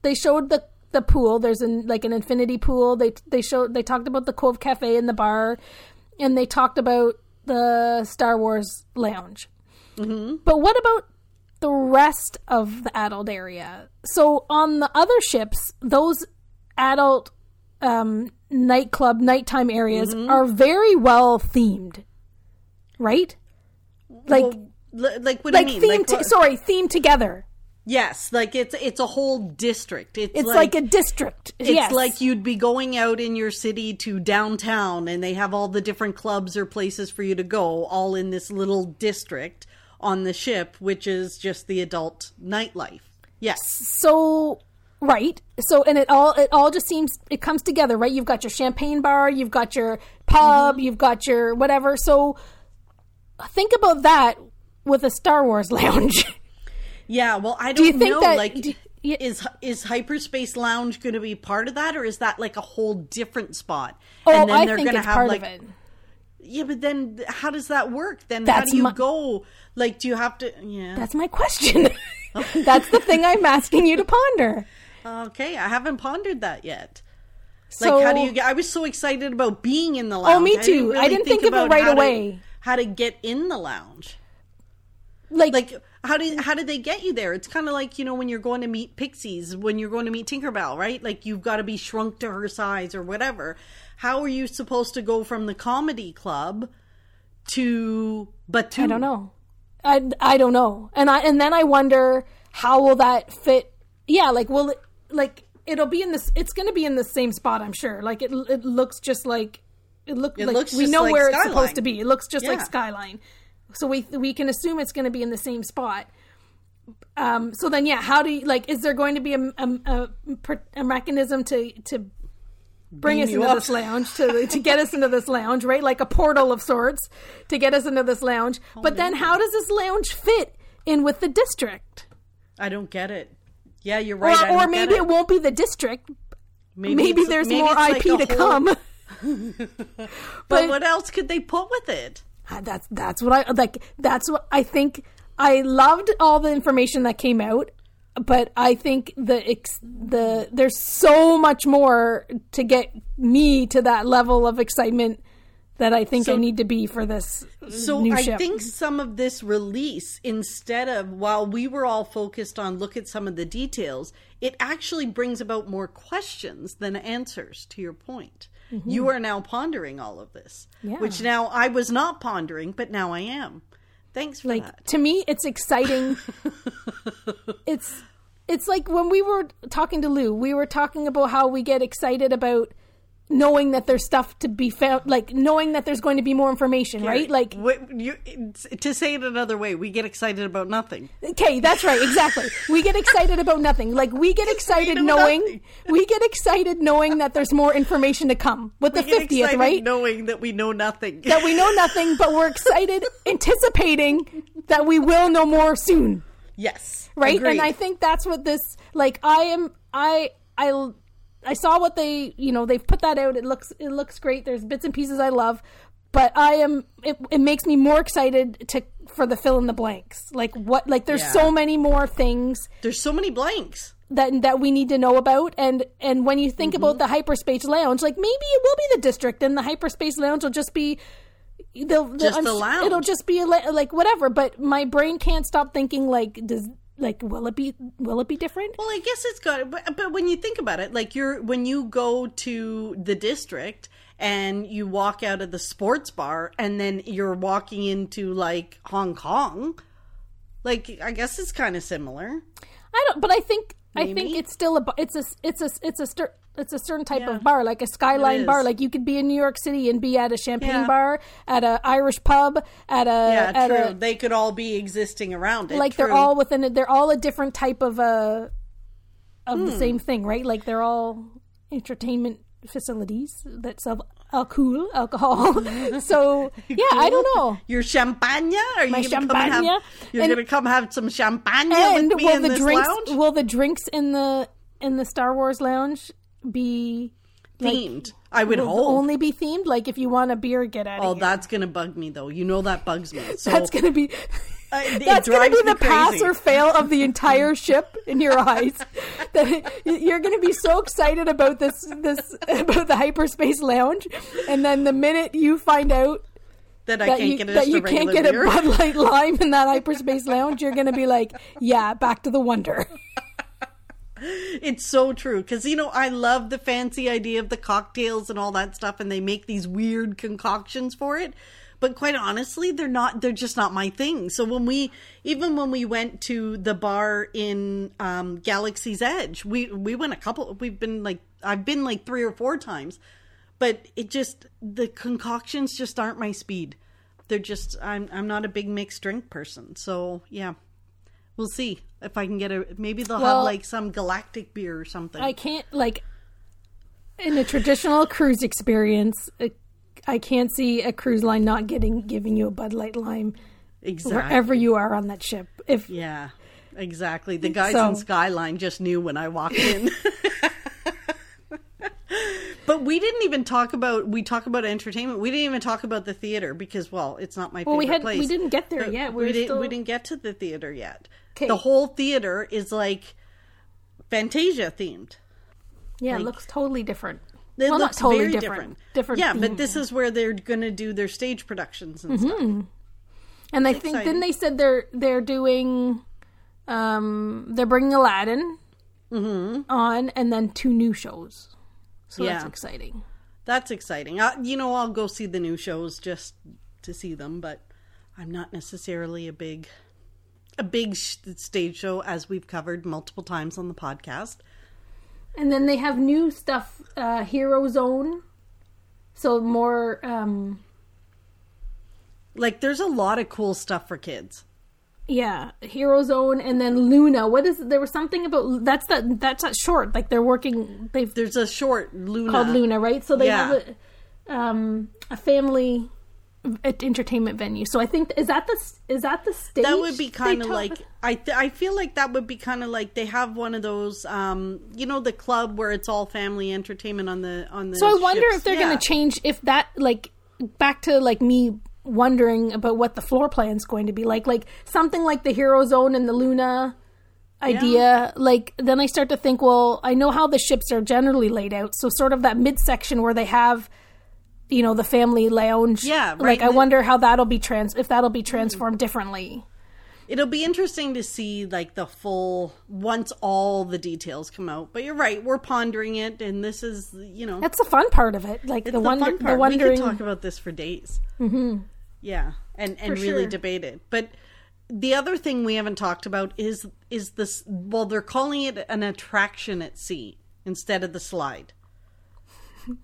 they showed the the pool, there's an like an infinity pool, they they showed they talked about the Cove Cafe and the bar, and they talked about the Star Wars lounge. Mm-hmm. But what about the rest of the adult area? So on the other ships, those adult um, nightclub, nighttime areas mm-hmm. are very well themed, right? Like, well, like what do like you mean? Theme like, to, sorry, themed together. Yes, like it's it's a whole district. It's, it's like, like a district. It's yes. like you'd be going out in your city to downtown, and they have all the different clubs or places for you to go, all in this little district. On the ship, which is just the adult nightlife. Yes. So, right. So, and it all, it all just seems, it comes together, right? You've got your champagne bar, you've got your pub, mm-hmm. you've got your whatever. So, think about that with a Star Wars lounge. Yeah. Well, I don't do you know. Think that, like, do, yeah. is is Hyperspace Lounge going to be part of that, or is that like a whole different spot? Oh, and then I they're think gonna it's have, part like, of it. Yeah, but then how does that work? Then that's how do you my, go? Like, do you have to? Yeah, that's my question. That's the thing I'm asking you to ponder. Okay, I haven't pondered that yet. So, like, how do you get? I was so excited about being in the lounge. Oh, me too. I didn't, really I didn't think, think about, about right how away to, how to get in the lounge. Like, like how did how did they get you there? It's kind of like, you know, when you're going to meet Pixies, when you're going to meet Tinkerbell, right? Like, you've got to be shrunk to her size or whatever. How are you supposed to go from the comedy club to Batu? I don't know. I, I don't know. And I and then I wonder how will that fit? Yeah, like will it, like it'll be in this. It's going to be in the same spot, I'm sure. Like it it looks just like it look. It like, looks. We just know like where Skyline. It's supposed to be. It looks just yeah. like Skyline. So we we can assume it's going to be in the same spot. Um. So then, yeah. How do you like? Is there going to be a a, a, a mechanism to to Bring Beam us into up. this lounge to to get us into this lounge, right? Like a portal of sorts to get us into this lounge. Oh, but then, how does this lounge fit in with the district? I don't get it. Yeah, you're right. Or, I don't or maybe get it. it won't be the district. Maybe, maybe there's maybe more I P like to whole... come. but, but what else could they put with it? That's that's what I like. That's what I think. I loved all the information that came out, but I think the ex- the there's so much more to get me to that level of excitement that I think so, I need to be for this so new ship. I think some of this release, instead of, while we were all focused on look at some of the details, it actually brings about more questions than answers, to your point. Mm-hmm. You are now pondering all of this, yeah. which now I was not pondering, but now I am. Thanks for like, that. To me, it's exciting. It's it's like when we were talking to Lou, we were talking about how we get excited about knowing that there's stuff to be found, like knowing that there's going to be more information, Carrie, right? Like what, you, to say it another way, we get excited about nothing. Okay, that's right, exactly. We get excited about nothing. Like we get excited knowing, we get excited knowing that there's more information to come with we the get fiftieth, right? Knowing that we know nothing, that we know nothing, but we're excited, anticipating that we will know more soon. Yes, right. Agreed. And I think that's what this. Like I am, I, I. I saw what they, you know, they've put that out. It looks, it looks great. There's bits and pieces I love, but I am, it, it makes me more excited to, for the fill in the blanks. Like what, like there's yeah. so many more things. There's so many blanks that, that we need to know about. And, and when you think mm-hmm. about the Hyperspace Lounge, like maybe it will be the district and the Hyperspace Lounge will just be, they'll, they'll just the lounge. It'll just be like whatever, but my brain can't stop thinking like, does Like, will it be, will it be different? Well, I guess it's got, but, but when you think about it, like you're, when you go to the district and you walk out of the sports bar and then you're walking into like Hong Kong, like, I guess it's kind of similar. I don't, but I think, Maybe. I think it's still a, it's a, it's a, it's a, stir, it's a certain type yeah. of bar, like a Skyline bar. Like you could be in New York City and be at a champagne yeah. bar, at a Irish pub, at a, yeah, at true. A, they could all be existing around it. Like true. They're all within it. They're all a different type of a, of hmm. the same thing, right? Like they're all entertainment facilities that sell alcohol, alcohol. So yeah, cool. I don't know. Your champagne? Are you My gonna champagne? Come have, you're and, gonna come have some champagne and with me will in the this drinks, lounge? Will the drinks in the in the Star Wars lounge be themed? Like, I would hope only be themed. Like if you want a beer, get out. Oh, of here. That's gonna bug me though. You know that bugs me. So that's gonna be. Uh, That's going to be the crazy. Pass or fail of the entire ship in your eyes. That you're going to be so excited about this, this about the Hyperspace Lounge, and then the minute you find out that I that can't you, get, a, that you can't get a Bud Light Lime in that Hyperspace Lounge, you're going to be like, "Yeah, back to the Wonder." It's so true because you know I love the fancy idea of the cocktails and all that stuff, and they make these weird concoctions for it. But quite honestly, they're not, they're just not my thing. So when we, even when we went to the bar in um, Galaxy's Edge, we, we went a couple, we've been like, I've been like three or four times, but it just, the concoctions just aren't my speed. They're just, I'm, I'm not a big mixed drink person. So yeah, we'll see if I can get a, maybe they'll well, have like some galactic beer or something. I can't like in a traditional cruise experience, it, I can't see a cruise line not getting giving you a Bud Light Lime exactly. wherever you are on that ship. If yeah, exactly. The guys so. on Skyline just knew when I walked in. But we didn't even talk about, we talk about entertainment. We didn't even talk about the theater because, well, it's not my well, favorite we had, place. We didn't get there but yet. We're we, didn't, still... we didn't get to the theater yet. Kay. The whole theater is like Fantasia themed. Yeah, like, it looks totally different. It well, looks not totally very different. different. different yeah, theme. But this is where they're going to do their stage productions and mm-hmm. stuff. And it's I think exciting. Then they said they're they're doing, um, they're bringing Aladdin mm-hmm. on, and then two new shows. So yeah. that's exciting. That's exciting. I, you know, I'll go see the new shows just to see them, but I'm not necessarily a big a big sh- stage show, as we've covered multiple times on the podcast. And then they have new stuff, uh, Hero Zone. So more... Um... Like, there's a lot of cool stuff for kids. Yeah, Hero Zone and then Luna. What is... There was something about... That's that That's that short. Like, they're working... They've There's a short, Luna. Called Luna, right? So they yeah. have a, um, a family entertainment venue. So I think... Is that the, is that the stage? That would be kind of talk- like... I th- I feel like that would be kind of like they have one of those, um, you know, the club where it's all family entertainment on the on the. So I wonder ships. if they're yeah. going to change if that like back to like me wondering about what the floor plan's going to be like. Like something like the Hero Zone and the Luna idea. Yeah. Like then I start to think, well, I know how the ships are generally laid out. So sort of that midsection where they have, you know, the family lounge. Yeah, right. Like I wonder how that'll be trans if that'll be transformed mm-hmm. differently. It'll be interesting to see like the full, once all the details come out. But you're right, we're pondering it, and this is, you know, that's the fun part of it. Like the, the wonder, fun part. The wondering. We could talk about this for days. Mm-hmm. Yeah, and and for really sure. debate it. But the other thing we haven't talked about is is this. Well, they're calling it an attraction at sea instead of the slide,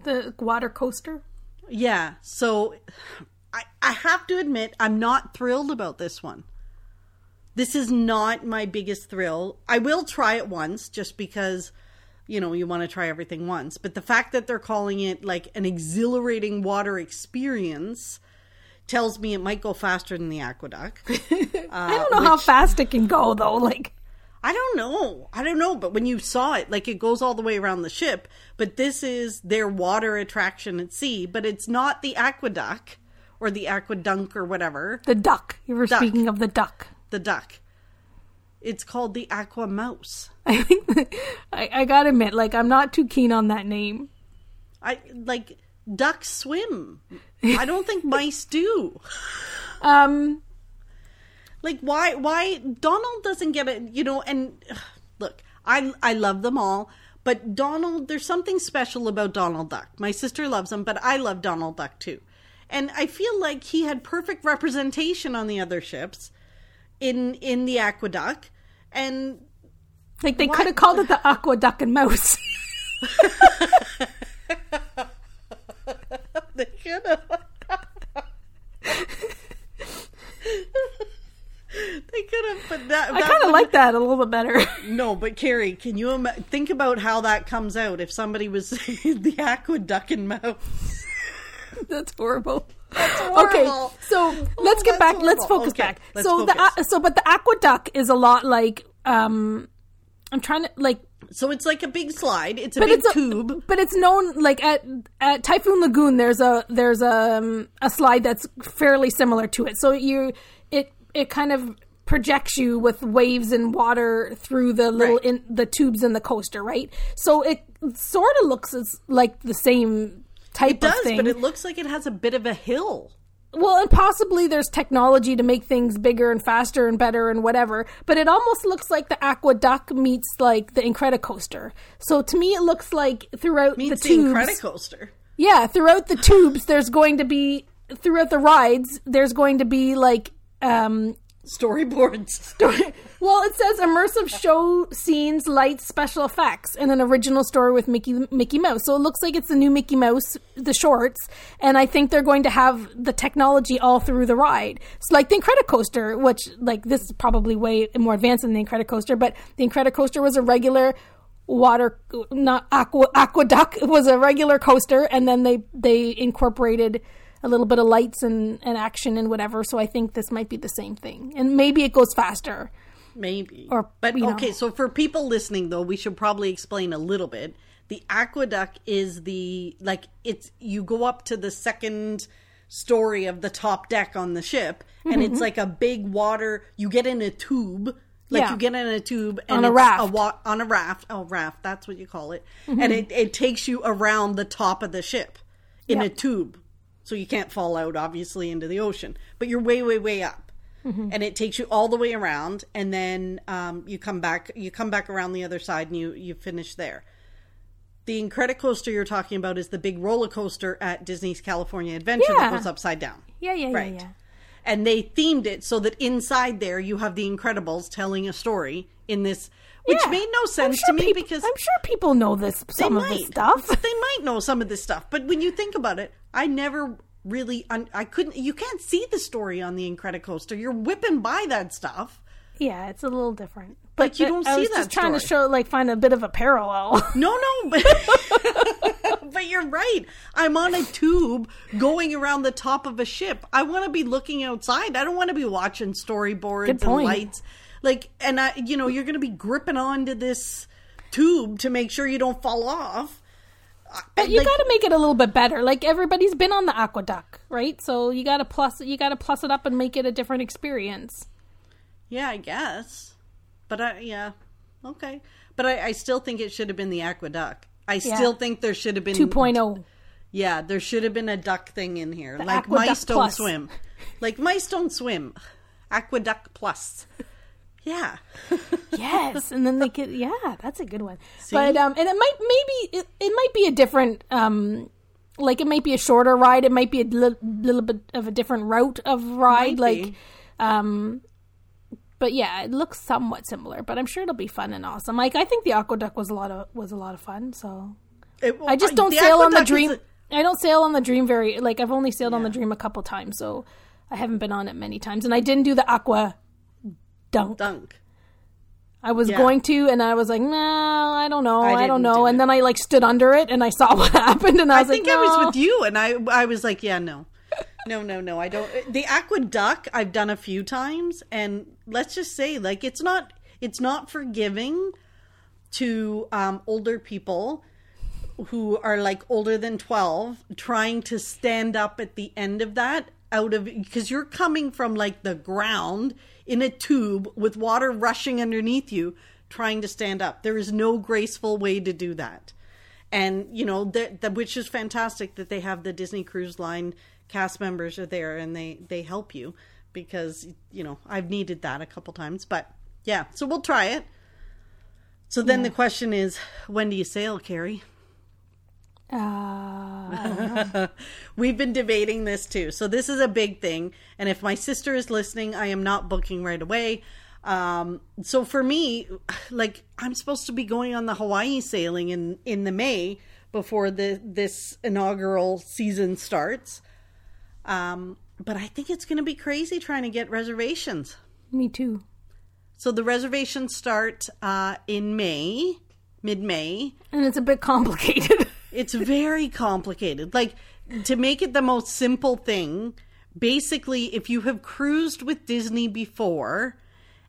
the water coaster. Yeah. So, I I have to admit, I'm not thrilled about this one. This is not my biggest thrill. I will try it once just because, you know, you want to try everything once. But the fact that they're calling it like an exhilarating water experience tells me it might go faster than the AquaDuck. Uh, I don't know which, how fast it can go, though. Like, I don't know. I don't know. But when you saw it, like it goes all the way around the ship. But this is their water attraction at sea. But it's not the AquaDuck or the AquaDunk or whatever. The duck. You were duck. speaking of the duck. The duck. It's called the Aqua Mouse. I think that, I, I gotta admit, like I'm not too keen on that name. I like ducks swim. I don't think mice do. Um, like why? Why Donald doesn't get it? You know, and ugh, look, I I love them all, but Donald, there's something special about Donald Duck. My sister loves him, but I love Donald Duck too, and I feel like he had perfect representation on the other ships. In in the AquaDuck, and like they could have called it the AquaDuck and Mouse. They should have. They could have, but that, that I kind of like that a little bit better. No, but Carrie, can you ima- think about how that comes out if somebody was the AquaDuck and Mouse? That's horrible. That's horrible. Okay, so let's oh, get back. Horrible. Let's focus okay, back. Let's so focus. the uh, so but the AquaDuck is a lot like um, I'm trying to like. So it's like a big slide. It's a big it's a, tube. But it's known like at at Typhoon Lagoon. There's a there's a um, a slide that's fairly similar to it. So you it it kind of projects you with waves and water through the little right. in, the tubes in the coaster, right? So it sort of looks as, like the same. Type it does, of thing. But it looks like it has a bit of a hill. Well, and possibly there's technology to make things bigger and faster and better and whatever. But it almost looks like the AquaDuck meets like the Incredicoaster. So to me, it looks like throughout meets the tubes, the Incredicoaster. Yeah, throughout the tubes, there's going to be throughout the rides, there's going to be like um, storyboards. Story- well, it says immersive show scenes, lights, special effects, and an original story with Mickey Mickey Mouse. So it looks like it's the new Mickey Mouse, the shorts, and I think they're going to have the technology all through the ride. It's like the Incredicoaster, which like this is probably way more advanced than the Incredicoaster, but the Incredicoaster was a regular water, not aqua AquaDuck. It was a regular coaster, and then they they incorporated a little bit of lights and, and action and whatever. So I think this might be the same thing. And maybe it goes faster. Maybe. Or, but okay, know. So for people listening, though, we should probably explain a little bit. The AquaDuck is the, like, it's you go up to the second story of the top deck on the ship. And mm-hmm. it's like a big water, you get in a tube. Like yeah. you get in a tube. And on a raft. A wa- on a raft. Oh, raft, that's what you call it. Mm-hmm. And it, it takes you around the top of the ship in yep. a tube. So you can't fall out, obviously, into the ocean. But you're way, way, way up. Mm-hmm. And it takes you all the way around. And then um, you come back you come back around the other side and you, you finish there. The Incredicoaster you're talking about is the big roller coaster at Disney's California Adventure yeah. that goes upside down. Yeah, yeah, right. yeah, yeah. And they themed it so that inside there you have the Incredibles telling a story in this... Which yeah. made no sense sure to me people, because... I'm sure people know this some might, of this stuff. They might know some of this stuff. But when you think about it, I never really... Un- I couldn't... You can't see the story on the Incredicoaster. You're whipping by that stuff. Yeah, it's a little different. But like, you don't I see that story. I was just trying to show, like, find a bit of a parallel. No, no, but... But you're right. I'm on a tube going around the top of a ship. I want to be looking outside. I don't want to be watching storyboards and lights. Like, and I, you know, you're going to be gripping onto this tube to make sure you don't fall off. But you like, got to make it a little bit better. Like, everybody's been on the AquaDuck, right? So you got to plus you got to plus it up and make it a different experience. Yeah, I guess. But I yeah, okay. But I, I still think it should have been the AquaDuck. I yeah. still think there should have been two point oh. Yeah, there should have been a duck thing in here. The like AquaDuck mice don't plus. swim. Like mice don't swim. AquaDuck plus. Yeah. Yes, and then they could. Yeah, that's a good one. See? But um, and it might maybe it, it might be a different um, like it might be a shorter ride. It might be a li- little bit of a different route of ride. Might like, be. um, but yeah, it looks somewhat similar. But I'm sure it'll be fun and awesome. Like I think the AquaDuck was a lot of was a lot of fun. So it, well, I just don't sail AquaDuck on the Dream. A... I don't sail on the Dream very like I've only sailed yeah. on the Dream a couple times. So I haven't been on it many times, and I didn't do the Aqua. Dunk. Dunk. I was yeah. going to, and I was like, no, nah, I don't know, I, I don't know. Do and it. then I like stood under it, and I saw what happened, and I was I like, think no. I was with you, and I, I was like, yeah, no, no, no, no, I don't. The AquaDuck I've done a few times, and let's just say, like, it's not, it's not forgiving to um, older people who are like older than twelve trying to stand up at the end of that out of because you're coming from like the ground. In a tube with water rushing underneath you, trying to stand up. There is no graceful way to do that. And, you know, the, the, which is fantastic that they have the Disney Cruise Line cast members are there and they, they help you because, you know, I've needed that a couple times. But, yeah, so we'll try it. So then yeah. the question is, when do you sail, Carrie? Uh, We've been debating this too. So this is a big thing. And if my sister is listening, I am not booking right away. Um, so for me, like I'm supposed to be going on the Hawaii sailing in, in the May before the, this inaugural season starts. Um, but I think it's going to be crazy trying to get reservations. Me too. So the reservations start uh, in May, mid-May. And it's a bit complicated. It's very complicated. Like, to make it the most simple thing, basically, if you have cruised with Disney before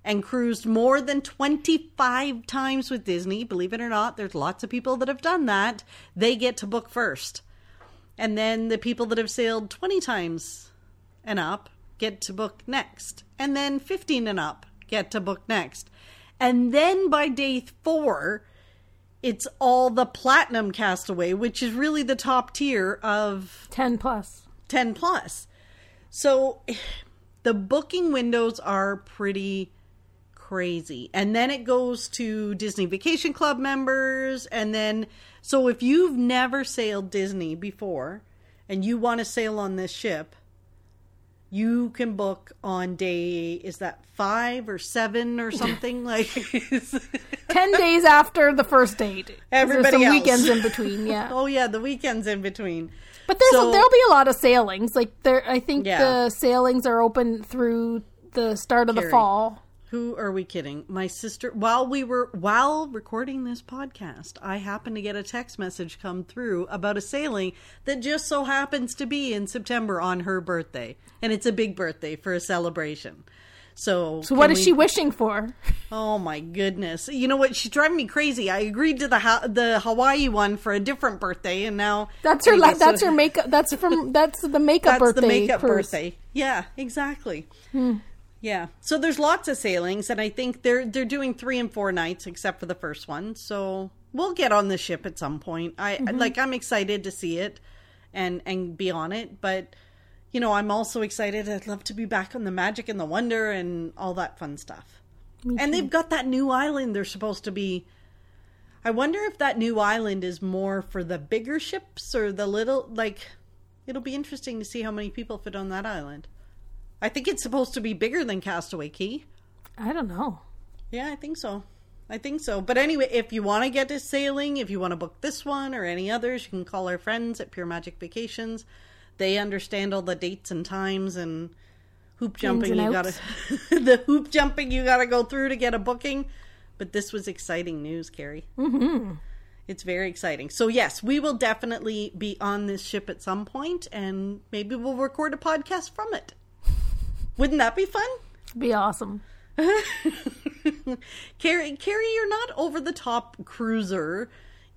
and cruised more than twenty-five times with Disney, believe it or not, there's lots of people that have done that, they get to book first. And then the people that have sailed twenty times and up get to book next. And then fifteen and up get to book next. And then by day four... it's all the platinum castaway, which is really the top tier of... ten plus. ten plus. So the booking windows are pretty crazy. And then it goes to Disney Vacation Club members. And then, so if you've never sailed Disney before and you want to sail on this ship, you can book on day, is that five or seven or something? Like ten days after the first date. Everybody some else. Weekends in between, yeah. Oh yeah, the weekends in between. But there's so, there'll be a lot of sailings. Like there, I think yeah. the sailings are open through the start of Carrie, the fall. Who are we kidding? My sister. While we were while recording this podcast, I happened to get a text message come through about a sailing that just so happens to be in September on her birthday, and it's a big birthday for a celebration. So, so what is we... she wishing for? Oh my goodness! You know what? She's driving me crazy. I agreed to the ha- the Hawaii one for a different birthday, and now that's her. La- that's her makeup. That's from that's the makeup that's birthday. That's the makeup cruise. Birthday. Yeah, exactly. Hmm. Yeah. So there's lots of sailings, and I think they're they're doing three and four nights except for the first one. So we'll get on the ship at some point. I mm-hmm. like I'm excited to see it and and be on it, but you know, I'm also excited. I'd love to be back on the Magic and the Wonder and all that fun stuff. Me and too. They've got that new island they're supposed to be. I wonder if that new island is more for the bigger ships or the little, like it'll be interesting to see how many people fit on that island. I think it's supposed to be bigger than Castaway Cay. I don't know. Yeah, I think so. I think so. But anyway, if you want to get to sailing, if you want to book this one or any others, you can call our friends at Pure Magic Vacations. They understand all the dates and times and hoop jumping. You gotta the hoop jumping you got to go through to get a booking. But this was exciting news, Carrie. Mm-hmm. It's very exciting. So yes, we will definitely be on this ship at some point, and maybe we'll record a podcast from it. Wouldn't that be fun? It'd be awesome. Carrie, Carrie, you're not over the top cruiser.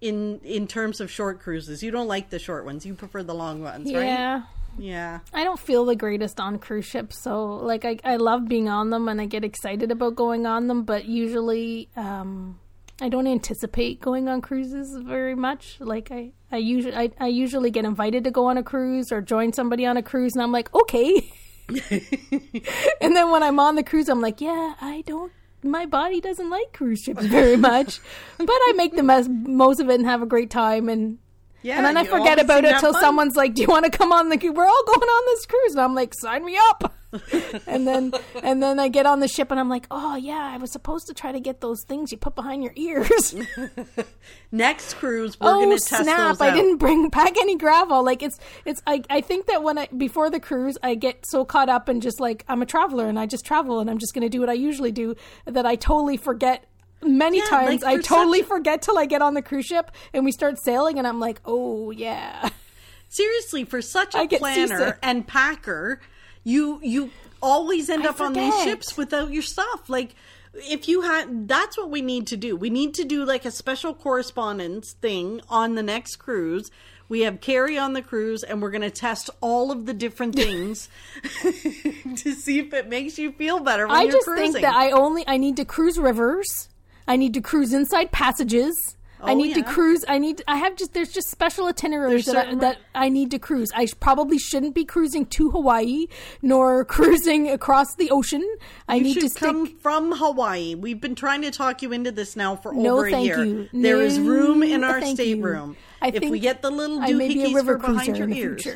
in in terms of short cruises. You don't like the short ones. You prefer the long ones, right? Yeah. Yeah. I don't feel the greatest on cruise ships. So, like, I, I love being on them and I get excited about going on them. But usually um, I don't anticipate going on cruises very much. Like, I, I, usually, I, I usually get invited to go on a cruise or join somebody on a cruise. And I'm like, okay. And then when I'm on the cruise, I'm like, yeah, I don't. My body doesn't like cruise ships very much, but I make the mes- most of it and have a great time. And yeah, and then I forget about it till fun. Someone's like, do you want to come on the cruise? We're all going on this cruise. And I'm like, sign me up. and then and then I get on the ship and I'm like, oh, yeah, I was supposed to try to get those things you put behind your ears. Next cruise, we're oh, going to test snap. those out. I didn't bring back any gravel. Like, it's, it's, I, I think that when I, before the cruise, I get so caught up and just like, I'm a traveler and I just travel and I'm just going to do what I usually do that I totally forget. Many yeah, times like I totally such... forget till I get on the cruise ship and we start sailing and I'm like, oh, yeah. Seriously, for such a planner seasick. and packer, you you always end I up forget. on these ships without your stuff. Like, if you had, that's what we need to do. We need to do like a special correspondence thing on the next cruise. We have Carrie on the cruise and we're going to test all of the different things to see if it makes you feel better when I you're cruising. I just think that I only, I need to cruise rivers. I need to cruise inside passages. Oh, I need yeah. to cruise. I need. I have just. There's just special itineraries that I, that I need to cruise. I probably shouldn't be cruising to Hawaii, nor cruising across the ocean. I you need to stick... come from Hawaii. We've been trying to talk you into this now for no, over thank a year. You. There no, is room in our stateroom. I think if we get the little doohickeys for behind your ears.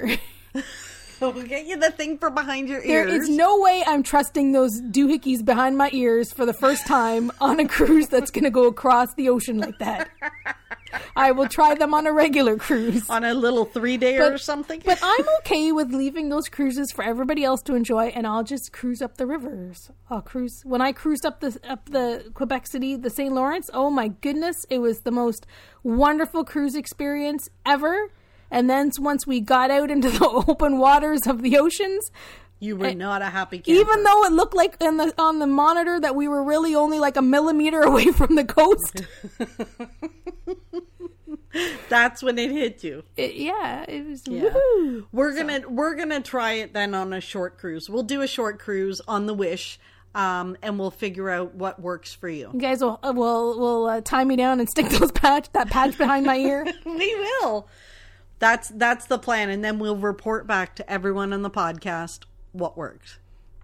We'll get you the thing for behind your ears. There is no way I'm trusting those doohickeys behind my ears for the first time on a cruise that's going to go across the ocean like that. I will try them on a regular cruise. On a little three-day or something. But I'm okay with leaving those cruises for everybody else to enjoy, and I'll just cruise up the rivers. I'll cruise. When I cruised up the up the Quebec City, the Saint Lawrence, oh my goodness, it was the most wonderful cruise experience ever. And then once we got out into the open waters of the oceans... You were not a happy camper. Even though it looked like in the, on the monitor that we were really only like a millimeter away from the coast. That's when it hit you. It, yeah, it was yeah. woohoo. We're so. gonna we're gonna try it then on a short cruise. We'll do a short cruise on the Wish, um, and we'll figure out what works for you. You guys will will will uh, tie me down and stick those patch that patch behind my ear. We will. That's that's the plan, and then we'll report back to everyone on the podcast what worked.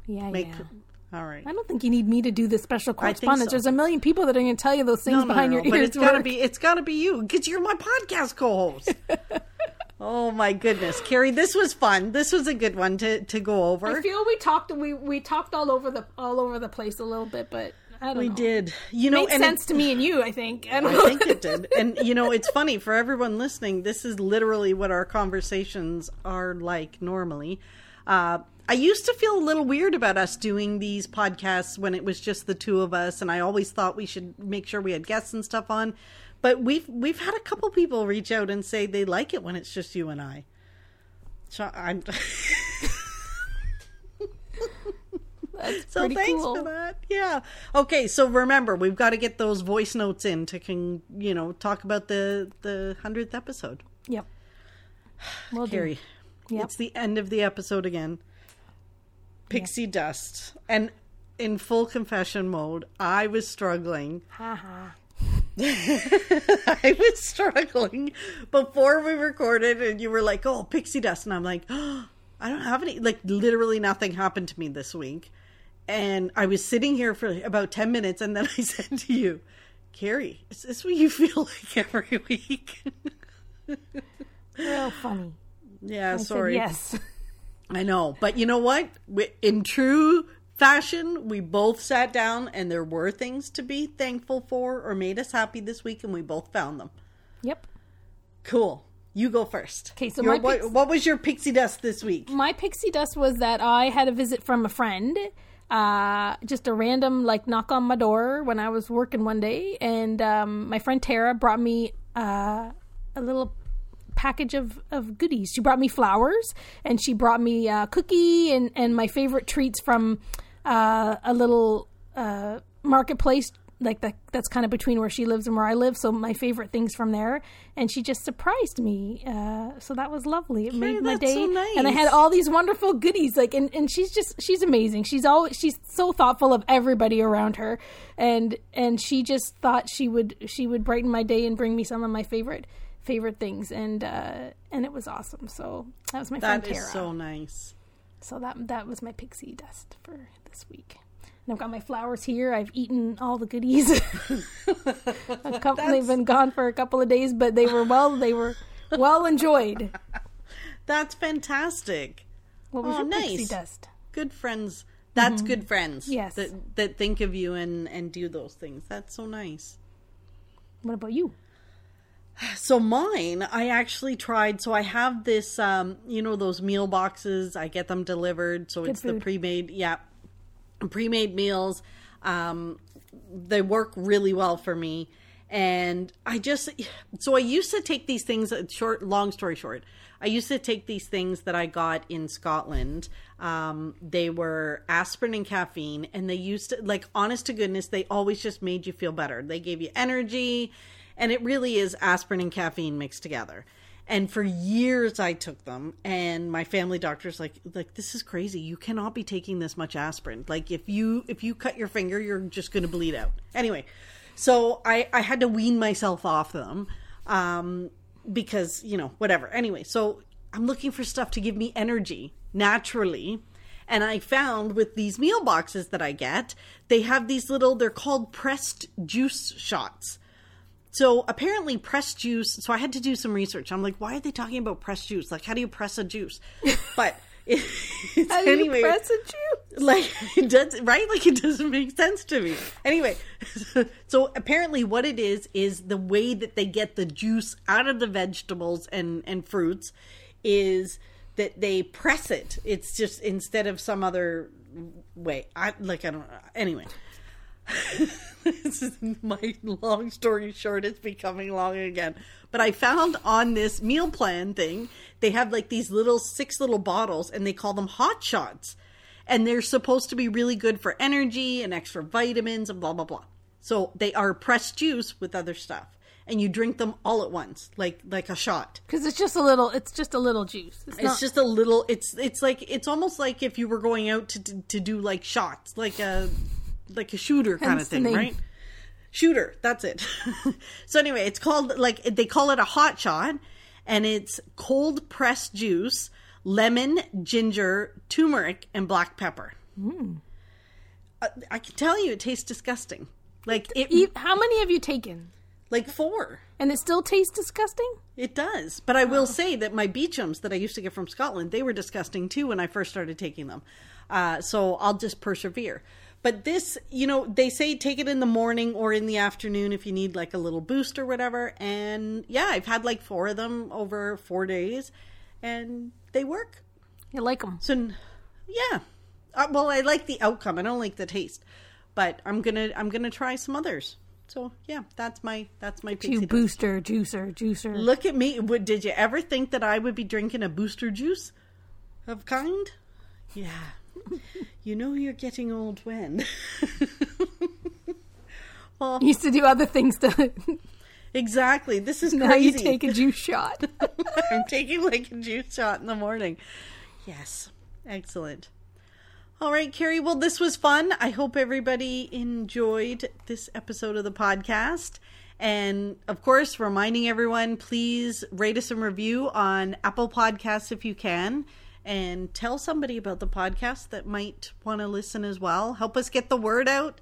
Yeah, Make, yeah. All right. I don't think you need me to do this special correspondence. So. There's a million people that are going to tell you those things no, no, behind no, your no, ears. But it's got to be it's got to be you because you're my podcast co-host. Oh my goodness, Carrie, this was fun. This was a good one to, to go over. I feel we talked we we talked all over the all over the place a little bit, but. I don't we know. did. You know, it made and sense it, to me and you, I think. I, don't I know. think it did. And, you know, it's funny for everyone listening. This is literally what our conversations are like normally. Uh, I used to feel a little weird about us doing these podcasts when it was just the two of us. And I always thought we should make sure we had guests and stuff on. But we've, we've had a couple people reach out and say they like it when it's just you and I. So I'm... That's so thanks cool. for that. Yeah. Okay. So remember, we've got to get those voice notes in to can you know talk about the the hundredth episode. Yep. Well, Carrie, yep. It's the end of the episode again. Pixie yep. dust, and in full confession mode, I was struggling. Ha ha. I was struggling before we recorded, and you were like, "Oh, pixie dust," and I'm like, "Oh, I don't have any." Like literally, nothing happened to me this week. And I was sitting here for about ten minutes and then I said to you, Carrie, is this what you feel like every week? Real funny. Yeah, I sorry. Yes. I know. But you know what? In true fashion, we both sat down and there were things to be thankful for or made us happy this week and we both found them. Yep. Cool. You go first. Okay, so your, my pix- what, what was your pixie dust this week? My pixie dust was that I had a visit from a friend. Uh, just a random like knock on my door when I was working one day, and um, my friend Tara brought me uh, a little package of, of goodies. She brought me flowers, and she brought me a cookie and, and my favorite treats from uh, a little uh, marketplace like that that's kind of between where she lives and where I live, so my favorite things from there. And she just surprised me, uh so that was lovely. It made my day. So nice. And I had all these wonderful goodies, like and, and she's just she's amazing. She's always she's so thoughtful of everybody around her, and and she just thought she would she would brighten my day and bring me some of my favorite favorite things, and uh and it was awesome. So that was my that friend Tara. Is so nice. So that that was my pixie dust for this week. I've got my flowers here. I've eaten all the goodies. A couple, they've been gone for a couple of days, but they were well. They were well enjoyed. That's fantastic. What was oh, your nice. Pixie dust? Good friends. That's mm-hmm. good friends. Yes, that, that think of you and and do those things. That's so nice. What about you? So mine, I actually tried. So I have this, um, you know, those meal boxes. I get them delivered. So good it's food. The pre-made. Yeah. Pre-made meals, um, they work really well for me. And I just, so I used to take these things, short, long story short, I used to take these things that I got in Scotland. Um, they were aspirin and caffeine, and they used to, like, honest to goodness, they always just made you feel better. They gave you energy, and it really is aspirin and caffeine mixed together. And for years I took them, and my family doctor's like, like, this is crazy. You cannot be taking this much aspirin. Like if you, if you cut your finger, you're just going to bleed out. Anyway. So I, I had to wean myself off them, um, because you know, whatever. Anyway. So I'm looking for stuff to give me energy naturally. And I found with these meal boxes that I get, they have these little, they're called pressed juice shots. So apparently pressed juice, so I had to do some research. I'm like, why are they talking about pressed juice? Like, how do you press a juice? But it, it's how do you anyway, press a juice? Like, it does, right? Like, it doesn't make sense to me. Anyway, so apparently what it is, is the way that they get the juice out of the vegetables and, and fruits is that they press it. It's just instead of some other way. I Like, I don't know. Anyway. This is my long story short. It's becoming long again. But I found on this meal plan thing, they have like these little six little bottles, and they call them hot shots. And they're supposed to be really good for energy and extra vitamins and blah, blah, blah. So they are pressed juice with other stuff. And you drink them all at once, like like a shot. Because it's just a little, it's just a little juice. It's, it's not... just a little, it's it's like, it's almost like if you were going out to to, to do like shots, like a... like a shooter kind Hence of thing, right? Shooter. That's it. So anyway, it's called like, they call it a hot shot, and it's cold pressed juice, lemon, ginger, turmeric, and black pepper. Mm. I, I can tell you it tastes disgusting. Like it, how many have you taken? Like four. And it still tastes disgusting? It does. But I will oh. say that my Beechams that I used to get from Scotland, they were disgusting too when I first started taking them. Uh, so I'll just persevere. But this, you know, they say take it in the morning or in the afternoon if you need like a little boost or whatever. And yeah, I've had like four of them over four days and they work. You like them. So yeah. Uh, well, I like the outcome. I don't like the taste, but I'm going to, I'm going to try some others. So yeah, that's my, that's my pixie dust. Booster, juicer, juicer. Look at me. What, did you ever think that I would be drinking a booster juice of kind? Yeah. You know you're getting old when well, you used to do other things to exactly. This is crazy. Now you take a juice shot. I'm taking like a juice shot in the morning. Yes, excellent. All right, Carrie. Well, this was fun. I hope everybody enjoyed this episode of the podcast. And of course, reminding everyone, please rate us and review on Apple Podcasts if you can. And tell somebody about the podcast that might want to listen as well. Help us get the word out.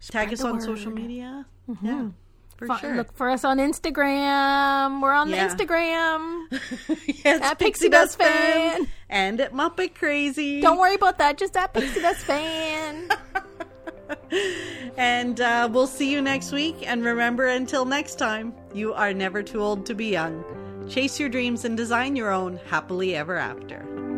Spread Tag us on word. Social media. Mm-hmm. Yeah, for F- sure. Look for us on Instagram. We're on yeah. the Instagram. Yes, at Pixie Dust Fan. And at Muppet Crazy. Don't worry about that. Just at Pixie Dust Fan. And uh, we'll see you next week. And remember, until next time, you are never too old to be young. Chase your dreams and design your own happily ever after.